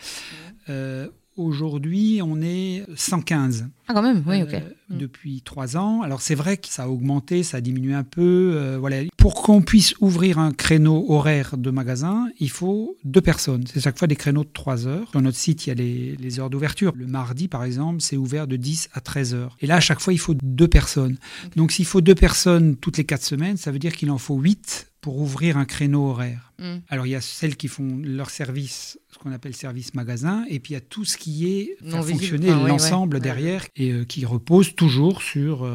Aujourd'hui, on est 115. Ah quand même, oui, ok. Depuis 3 ans. Alors c'est vrai que ça a augmenté, ça a diminué un peu. Pour qu'on puisse ouvrir un créneau horaire de magasin, il faut 2 personnes. C'est chaque fois des créneaux de 3 heures. Dans notre site, il y a les heures d'ouverture. Le mardi, par exemple, c'est ouvert de 10 à 13 heures. Et là, à chaque fois, il faut 2 personnes. Okay. Donc s'il faut 2 personnes toutes les 4 semaines, ça veut dire qu'il en faut 8 pour ouvrir un créneau horaire. Alors, il y a celles qui font leur service, ce qu'on appelle service magasin, et puis il y a tout ce qui est faire fonctionner l'ensemble derrière et qui repose toujours sur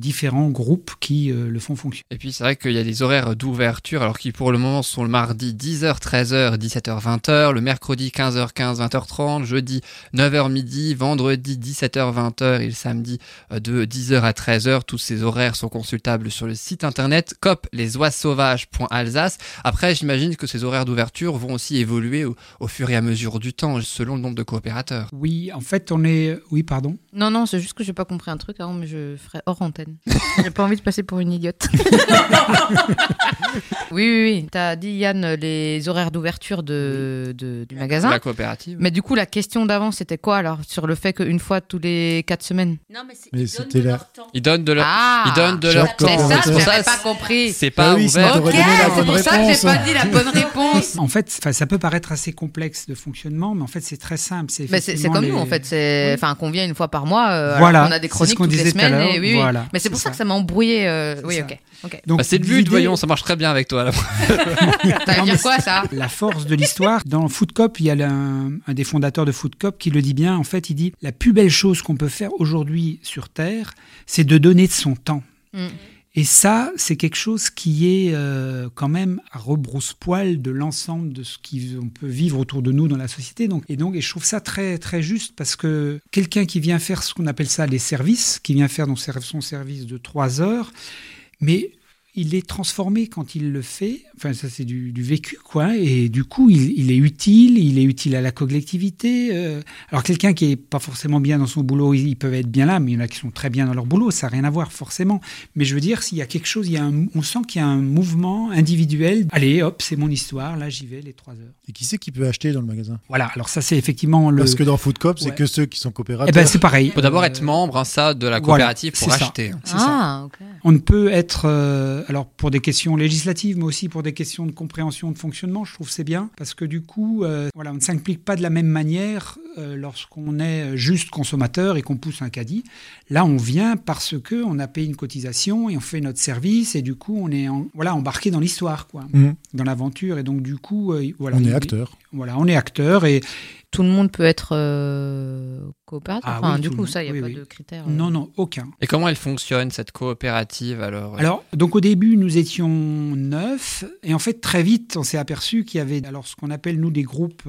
différents groupes qui le font fonctionner. Et puis, c'est vrai qu'il y a des horaires d'ouverture, alors qui pour le moment sont le mardi 10h, 13h, 17h, 20h, le mercredi 15h, 20h30, jeudi 9h, midi, vendredi 17h, 20h et le samedi de 10h à 13h. Tous ces horaires sont consultables sur le site internet coop.lesoiessauvages.alsace. Après, j'imagine que ces horaires d'ouverture vont aussi évoluer au fur et à mesure du temps, selon le nombre de coopérateurs. Oui, en fait, on est... Oui, pardon. Non, c'est juste que je n'ai pas compris un truc avant, mais je ferai hors antenne. J'ai pas envie de passer pour une idiote. Oui. Tu as dit, Yann, les horaires d'ouverture du magasin. La coopérative. Mais du coup, la question d'avant, c'était quoi, alors, sur le fait qu'une fois tous les 4 semaines? Non, mais ils donnent de leur temps. Ils donnent de leur temps. C'est ça, je n'avais pas compris. C'est pas ouvert. Ok, c'est pour ça que je n'ai pas dit la bonne réponse. En fait, ça peut paraître assez complexe de fonctionnement, mais en fait, c'est très simple. C'est comme nous, en fait. Qu'on vient une fois par mois. Voilà. On a des chroniques toutes les semaines. Et voilà. Mais c'est pour ça que ça m'a embrouillé. Ok. Donc, c'est le but, voyons, ça marche très bien avec toi. T'as à dire quoi, ça? La force de l'histoire. Dans Food Cop, il y a un des fondateurs de Food Cop qui le dit bien. En fait, il dit, la plus belle chose qu'on peut faire aujourd'hui sur Terre, c'est de donner de son temps. Et ça, c'est quelque chose qui est quand même à rebrousse-poil de l'ensemble de ce qu'on peut vivre autour de nous dans la société. Donc, je trouve ça très, très juste, parce que quelqu'un qui vient faire ce qu'on appelle ça les services, qui vient faire son service de 3 heures, mais il est transformé quand il le fait. Enfin, ça, c'est du vécu, quoi. Et du coup, il est utile à la collectivité. Alors, quelqu'un qui n'est pas forcément bien dans son boulot, ils peuvent être bien là, mais il y en a qui sont très bien dans leur boulot. Ça n'a rien à voir, forcément. Mais je veux dire, s'il y a quelque chose, on sent qu'il y a un mouvement individuel. Allez, hop, c'est mon histoire. Là, j'y vais, les 3 heures. Et qui c'est qui peut acheter dans le magasin ? Voilà. Alors, ça, c'est effectivement le... Parce que dans Food Cop, c'est que ceux qui sont coopérateurs. Eh ben, c'est pareil. Il faut d'abord être membre, hein, ça, de la coopérative pour acheter. Ça. C'est ça. Okay. On ne peut être... alors, pour des questions législatives, mais aussi pour des questions de compréhension de fonctionnement, je trouve que c'est bien. Parce que du coup, on ne s'implique pas de la même manière lorsqu'on est juste consommateur et qu'on pousse un caddie. Là, on vient parce qu'on a payé une cotisation et on fait notre service. Et du coup, on est embarqué dans l'histoire, quoi, dans l'aventure. Et donc, du coup... on est acteur. Voilà, on est acteur et... Tout le monde peut être coopératif. Ça, il n'y a pas de critères. Non, aucun. Et comment elle fonctionne, cette coopérative, alors ? Alors, donc au début, nous étions 9. Et en fait, très vite, on s'est aperçu qu'il y avait ce qu'on appelle, nous, des groupes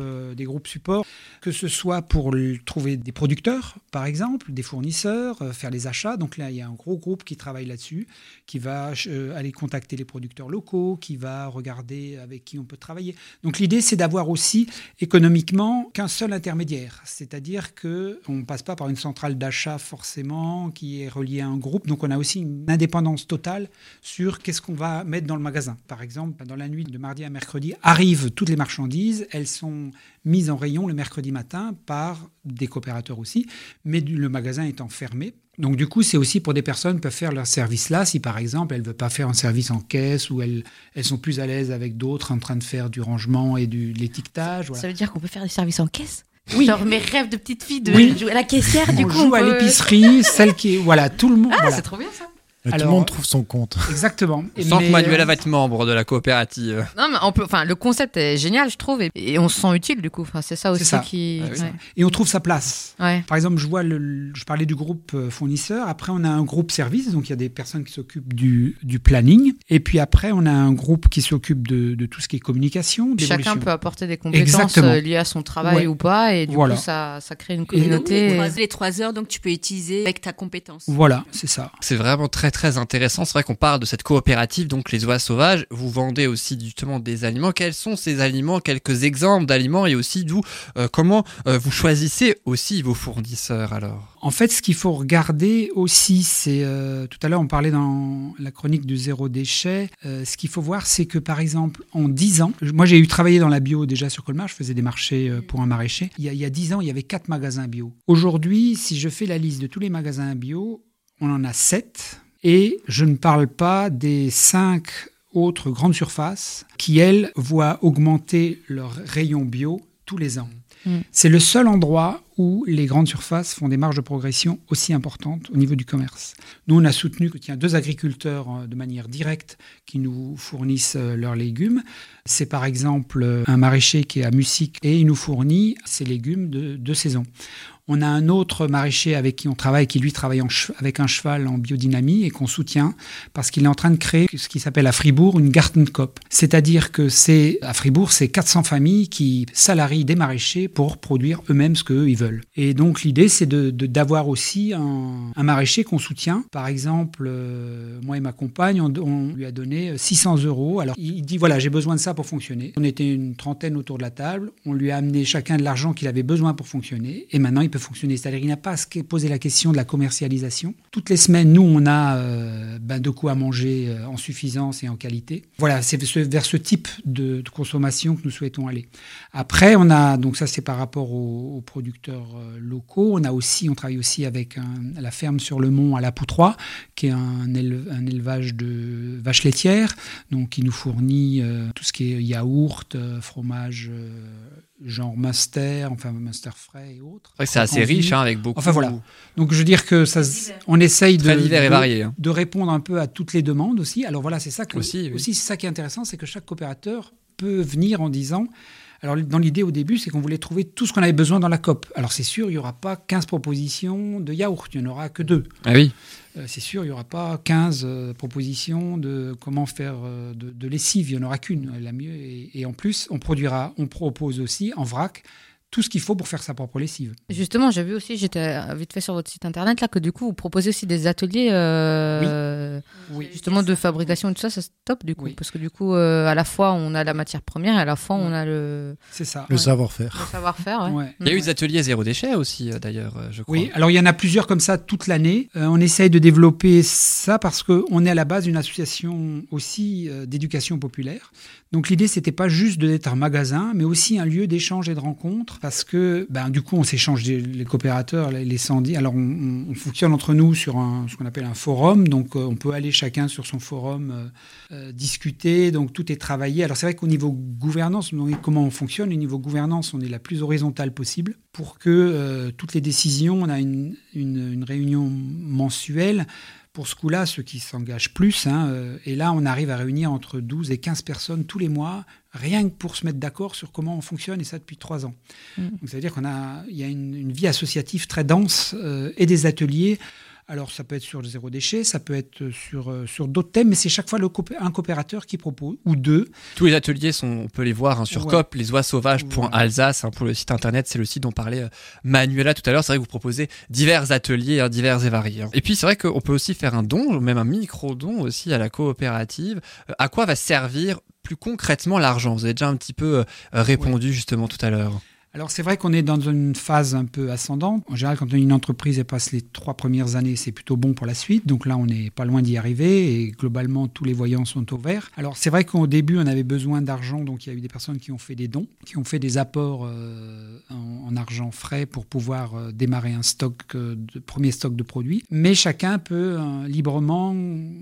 supports, que ce soit pour trouver des producteurs, par exemple, des fournisseurs, faire les achats. Donc là, il y a un gros groupe qui travaille là-dessus, qui va aller contacter les producteurs locaux, qui va regarder avec qui on peut travailler. Donc l'idée, c'est d'avoir aussi, économiquement, qu'un seul intermédiaire, c'est-à-dire qu'on ne passe pas par une centrale d'achat forcément qui est reliée à un groupe, donc on a aussi une indépendance totale sur qu'est-ce qu'on va mettre dans le magasin. Par exemple, dans la nuit de mardi à mercredi arrivent toutes les marchandises, elles sont mises en rayon le mercredi matin par des coopérateurs aussi, mais le magasin étant fermé. Donc du coup, c'est aussi pour des personnes qui peuvent faire leur service là, si par exemple, elles ne veulent pas faire un service en caisse ou elles sont plus à l'aise avec d'autres en train de faire du rangement et de l'étiquetage. Voilà. Ça veut dire qu'on peut faire des services en caisse ? Oui. Genre mes rêves de petite fille de jouer à la caissière, du coup. On joue à l'épicerie, celle qui... Voilà, tout le monde... Ah, voilà. C'est trop bien ça. Alors, tout le monde trouve son compte. Exactement. Sans que Manuela va être membre de la coopérative. Non, mais le concept est génial, je trouve, et on se sent utile du coup. Enfin, c'est ça aussi qui. Ah, oui, ça. Et on trouve sa place. Ouais. Par exemple, je parlais du groupe fournisseur. Après, on a un groupe service, donc il y a des personnes qui s'occupent du planning. Et puis après, on a un groupe qui s'occupe de tout ce qui est communication. Chacun peut apporter des compétences liées à son travail ou pas, et du coup, ça crée une communauté. Et les 3 heures, donc tu peux utiliser avec ta compétence. Voilà, c'est ça. C'est vraiment très intéressant. C'est vrai qu'on parle de cette coopérative, donc les Oies Sauvages. Vous vendez aussi justement des aliments. Quels sont ces aliments ? Quelques exemples d'aliments et aussi d'où, comment vous choisissez aussi vos fournisseurs alors ? En fait, ce qu'il faut regarder aussi, c'est... tout à l'heure, on parlait dans la chronique du zéro déchet. Ce qu'il faut voir, c'est que par exemple, en 10 ans... Moi, j'ai travaillé dans la bio déjà sur Colmar. Je faisais des marchés pour un maraîcher. Il y a 10 ans, il y avait 4 magasins bio. Aujourd'hui, si je fais la liste de tous les magasins bio, on en a 7. Et je ne parle pas des 5 autres grandes surfaces qui, elles, voient augmenter leur rayon bio tous les ans. Mmh. C'est le seul endroit où les grandes surfaces font des marges de progression aussi importantes au niveau du commerce. Nous, on a soutenu qu'il y a 2 agriculteurs de manière directe qui nous fournissent leurs légumes. C'est par exemple un maraîcher qui est à Musique et il nous fournit ses légumes de saison. On a un autre maraîcher avec qui on travaille, qui lui travaille avec un cheval en biodynamie et qu'on soutient parce qu'il est en train de créer ce qui s'appelle à Fribourg une Garten Coop. C'est-à-dire que à Fribourg, c'est 400 familles qui salarient des maraîchers pour produire eux-mêmes ce qu'eux, ils veulent. Et donc, l'idée, c'est d'avoir aussi un maraîcher qu'on soutient. Par exemple, moi et ma compagne, on lui a donné 600 €. Alors, il dit, j'ai besoin de ça pour fonctionner. On était une trentaine autour de la table. On lui a amené chacun de l'argent qu'il avait besoin pour fonctionner. Et maintenant, il peut fonctionner. C'est-à-dire qu'il n'a pas à se poser la question de la commercialisation. Toutes les semaines, nous, on a de quoi à manger en suffisance et en qualité. Voilà, c'est vers ce type de consommation que nous souhaitons aller. Après, on a, donc ça c'est par rapport aux producteurs locaux, on travaille aussi avec la ferme sur le mont à la Poutroie, qui est un élevage de vaches laitières, donc qui nous fournit tout ce qui est yaourt, fromage... genre master frais et autres. C'est assez riche, hein, avec beaucoup. Donc je veux dire que on essaye de répondre un peu à toutes les demandes aussi. Alors voilà, c'est ça qui est intéressant, c'est que chaque coopérateur peut venir en disant... Alors, dans l'idée, au début, c'est qu'on voulait trouver tout ce qu'on avait besoin dans la COP. Alors, c'est sûr, il n'y aura pas 15 propositions de yaourt. Il n'y en aura que 2. Ah oui. C'est sûr, il n'y aura pas 15 propositions de comment faire de lessive. Il n'y en aura qu'une, la mieux. Et en plus, on propose aussi en vrac tout ce qu'il faut pour faire sa propre lessive. Justement, j'ai vu aussi, j'étais vite fait sur votre site internet, là, que du coup, vous proposez aussi des ateliers oui. Justement de fabrication et tout ça, ça c'est top du coup. Oui. Parce que du coup, à la fois, on a la matière première et à la fois, on a le... C'est ça. Le savoir-faire. Le savoir-faire, ouais. Il y a eu des ateliers zéro déchet aussi, d'ailleurs, je crois. Oui, alors il y en a plusieurs comme ça toute l'année. On essaye de développer ça parce qu'on est à la base d'une association aussi d'éducation populaire. Donc l'idée, c'était pas juste d'être un magasin, mais aussi un lieu d'échange et de rencontre. Parce que, ben, du coup, on s'échange les coopérateurs, les syndics. Alors, on fonctionne entre nous sur ce qu'on appelle un forum. Donc, on peut aller chacun sur son forum discuter. Donc, tout est travaillé. Alors, c'est vrai qu'au niveau gouvernance, comment on fonctionne ? Au niveau gouvernance, on est la plus horizontale possible pour que toutes les décisions, on a une réunion mensuelle. Pour ce coup-là, ceux qui s'engagent plus, et là, on arrive à réunir entre 12 et 15 personnes tous les mois, rien que pour se mettre d'accord sur comment on fonctionne, et ça depuis 3 ans. Donc, ça veut dire qu'il y a une vie associative très dense et des ateliers. Alors, ça peut être sur le zéro déchet, ça peut être sur d'autres thèmes, mais c'est chaque fois un coopérateur qui propose, ou deux. Tous les ateliers, on peut les voir sur Coop, les oies sauvages.alsace, pour le site internet, c'est le site dont parlait Manuela tout à l'heure. C'est vrai que vous proposez divers ateliers, divers et variés. Et puis, c'est vrai qu'on peut aussi faire un don, même un micro-don aussi à la coopérative. À quoi va servir plus concrètement l'argent ? Vous avez déjà un petit peu répondu justement tout à l'heure. Alors, c'est vrai qu'on est dans une phase un peu ascendante. En général, quand une entreprise passe les 3 premières années, c'est plutôt bon pour la suite. Donc là, on n'est pas loin d'y arriver et globalement, tous les voyants sont au vert. Alors, c'est vrai qu'au début, on avait besoin d'argent. Donc, il y a eu des personnes qui ont fait des dons, qui ont fait des apports en argent frais pour pouvoir démarrer un premier stock de produits. Mais chacun peut librement,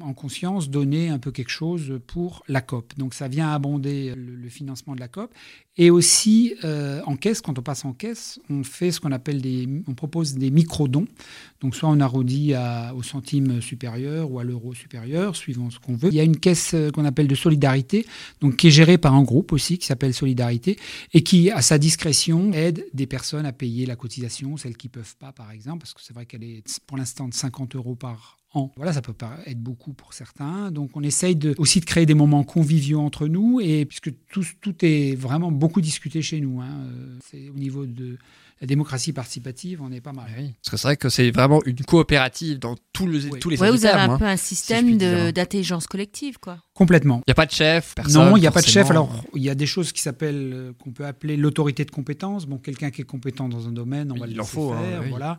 en conscience, donner un peu quelque chose pour la COP. Donc, ça vient abonder le financement de la COP. Et aussi, en caisse, quand on passe en caisse, on fait ce qu'on appelle on propose des micro-dons. Donc, soit on arrondit au centime supérieur ou à l'euro supérieur, suivant ce qu'on veut. Il y a une caisse qu'on appelle de solidarité, donc qui est gérée par un groupe aussi, qui s'appelle Solidarité, et qui, à sa discrétion, aide des personnes à payer la cotisation, celles qui ne peuvent pas, par exemple, parce que c'est vrai qu'elle est pour l'instant de 50 € par an. Voilà, ça peut être beaucoup pour certains. Donc, on essaye aussi de créer des moments conviviaux entre nous, et puisque tout est vraiment beaucoup discuté chez nous. C'est au niveau de la démocratie participative, on est pas mal. Oui. Parce que c'est vrai que c'est vraiment une coopérative dans tous les termes. Vous avez un peu un système d'intelligence collective, quoi. Complètement. Il n'y a pas de chef, personne. Non, il n'y a pas de chef. Alors, il y a des choses qu'on peut appeler l'autorité de compétence. Bon, quelqu'un qui est compétent dans un domaine, on va le laisser faire. Voilà.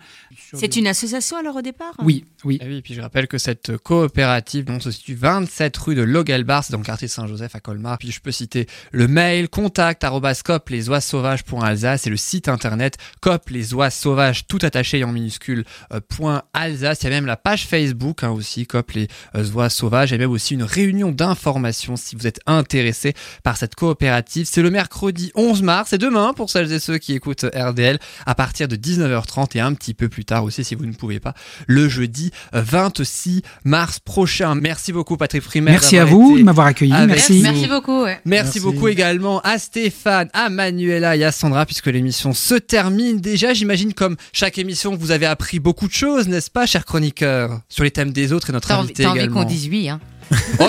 C'est une association, alors, au départ ? Oui. Ah oui, et puis je rappelle que cette coopérative se situe 27 rue de Logelbach, c'est dans le quartier Saint-Joseph à Colmar. Puis je peux citer le mail contact@coop-les-oies-sauvages.alsace et le site internet Coop les oies sauvages, tout attaché et en minuscule, .alsace. Il y a même la page Facebook aussi, Coop les oies sauvages. Il y a même aussi une réunion d'information si vous êtes intéressé par cette coopérative. C'est le mercredi 11 mars et demain pour celles et ceux qui écoutent RDL à partir de 19h30 et un petit peu plus tard aussi si vous ne pouvez pas, le jeudi 26 mars prochain. Merci beaucoup Patrick Pfrimmer. Merci à vous de m'avoir accueilli. Merci beaucoup. Ouais. Merci beaucoup également à Stephan, à Manuela et à Sandra puisque l'émission se termine. Déjà, j'imagine comme chaque émission, vous avez appris beaucoup de choses, n'est-ce pas, chers chroniqueurs, sur les thèmes des autres et notre invité également. T'as envie qu'on dise oui, hein. Oh,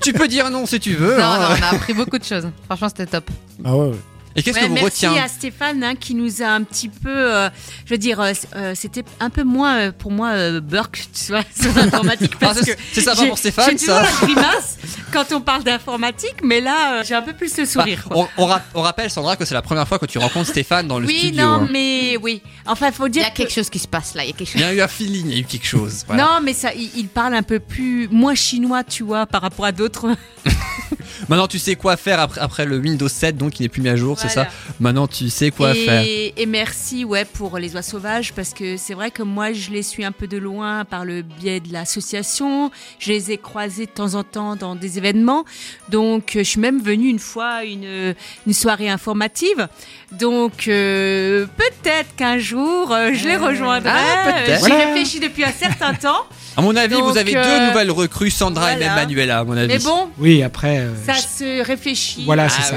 tu peux dire non si tu veux. Non, on a appris beaucoup de choses. Franchement, c'était top. Ah ouais. Et qu'est-ce que vous retiens ? Merci à Stéphane qui nous a un petit peu, c'était un peu moins pour moi Burke, tu vois, sur l'informatique. C'est sympa pour Stéphane, j'ai ça. J'ai toujours la grimace quand on parle d'informatique, mais là, j'ai un peu plus le sourire. Quoi. On rappelle, Sandra, que c'est la première fois que tu rencontres Stéphane dans le studio. Oui, non, mais oui. Enfin, il faut dire. Il y a quelque chose qui se passe là. Il y a eu un feeling, il y a eu quelque chose. Voilà. Non, mais ça, il parle un peu moins chinois, tu vois, par rapport à d'autres. Maintenant, tu sais quoi faire après le Windows 7, donc qui n'est plus mis à jour, voilà. C'est ça ? Maintenant, tu sais quoi faire. Et merci pour les oies sauvages, parce que c'est vrai que moi, je les suis un peu de loin par le biais de l'association. Je les ai croisés de temps en temps dans des événements. Donc, je suis même venue une fois à une soirée informative. Donc, peut-être qu'un jour, je les rejoindrai. Peut-être. J'y réfléchis depuis un certain temps. À mon avis, donc, vous avez deux nouvelles recrues, Sandra et même Manuela, à mon avis. Mais bon. Oui, après... Ça se réfléchit. Voilà, c'est ça.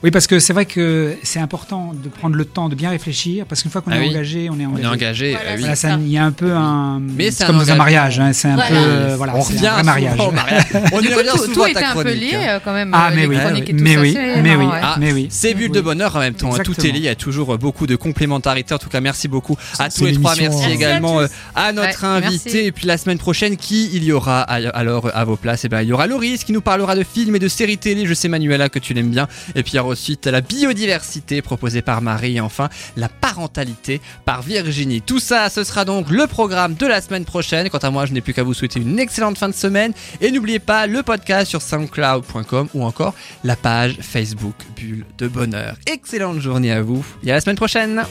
Oui, Oui, parce que c'est vrai que c'est important de prendre le temps de bien réfléchir, parce qu'une fois qu'on est engagé, on est engagé. Voilà, oui. Là, ça, il y a un peu un. Mais c'est comme dans un mariage, hein, c'est un peu. Voilà, on revient à mariage. On y revient souvent. Tout était un peu lié quand même. Ah, mais oui, mais oui. C'est Bulle de Bonheur en même temps. Tout est lié. Il y a toujours beaucoup de complémentarité. En tout cas, merci beaucoup à tous les trois. Merci également à notre invité. Et puis la semaine prochaine, qui il y aura alors à vos places ? Il y aura Loris qui nous parlera de films et de séries télé. Je sais, Manuela, que tu l'aimes bien. Et puis ensuite la biodiversité proposée par Marie, et enfin la parentalité par Virginie. Tout ça, ce sera donc le programme de la semaine prochaine. Quant à moi, je n'ai plus qu'à vous souhaiter une excellente fin de semaine et n'oubliez pas le podcast sur soundcloud.com ou encore la page Facebook Bulle de Bonheur. Excellente journée à vous et à la semaine prochaine.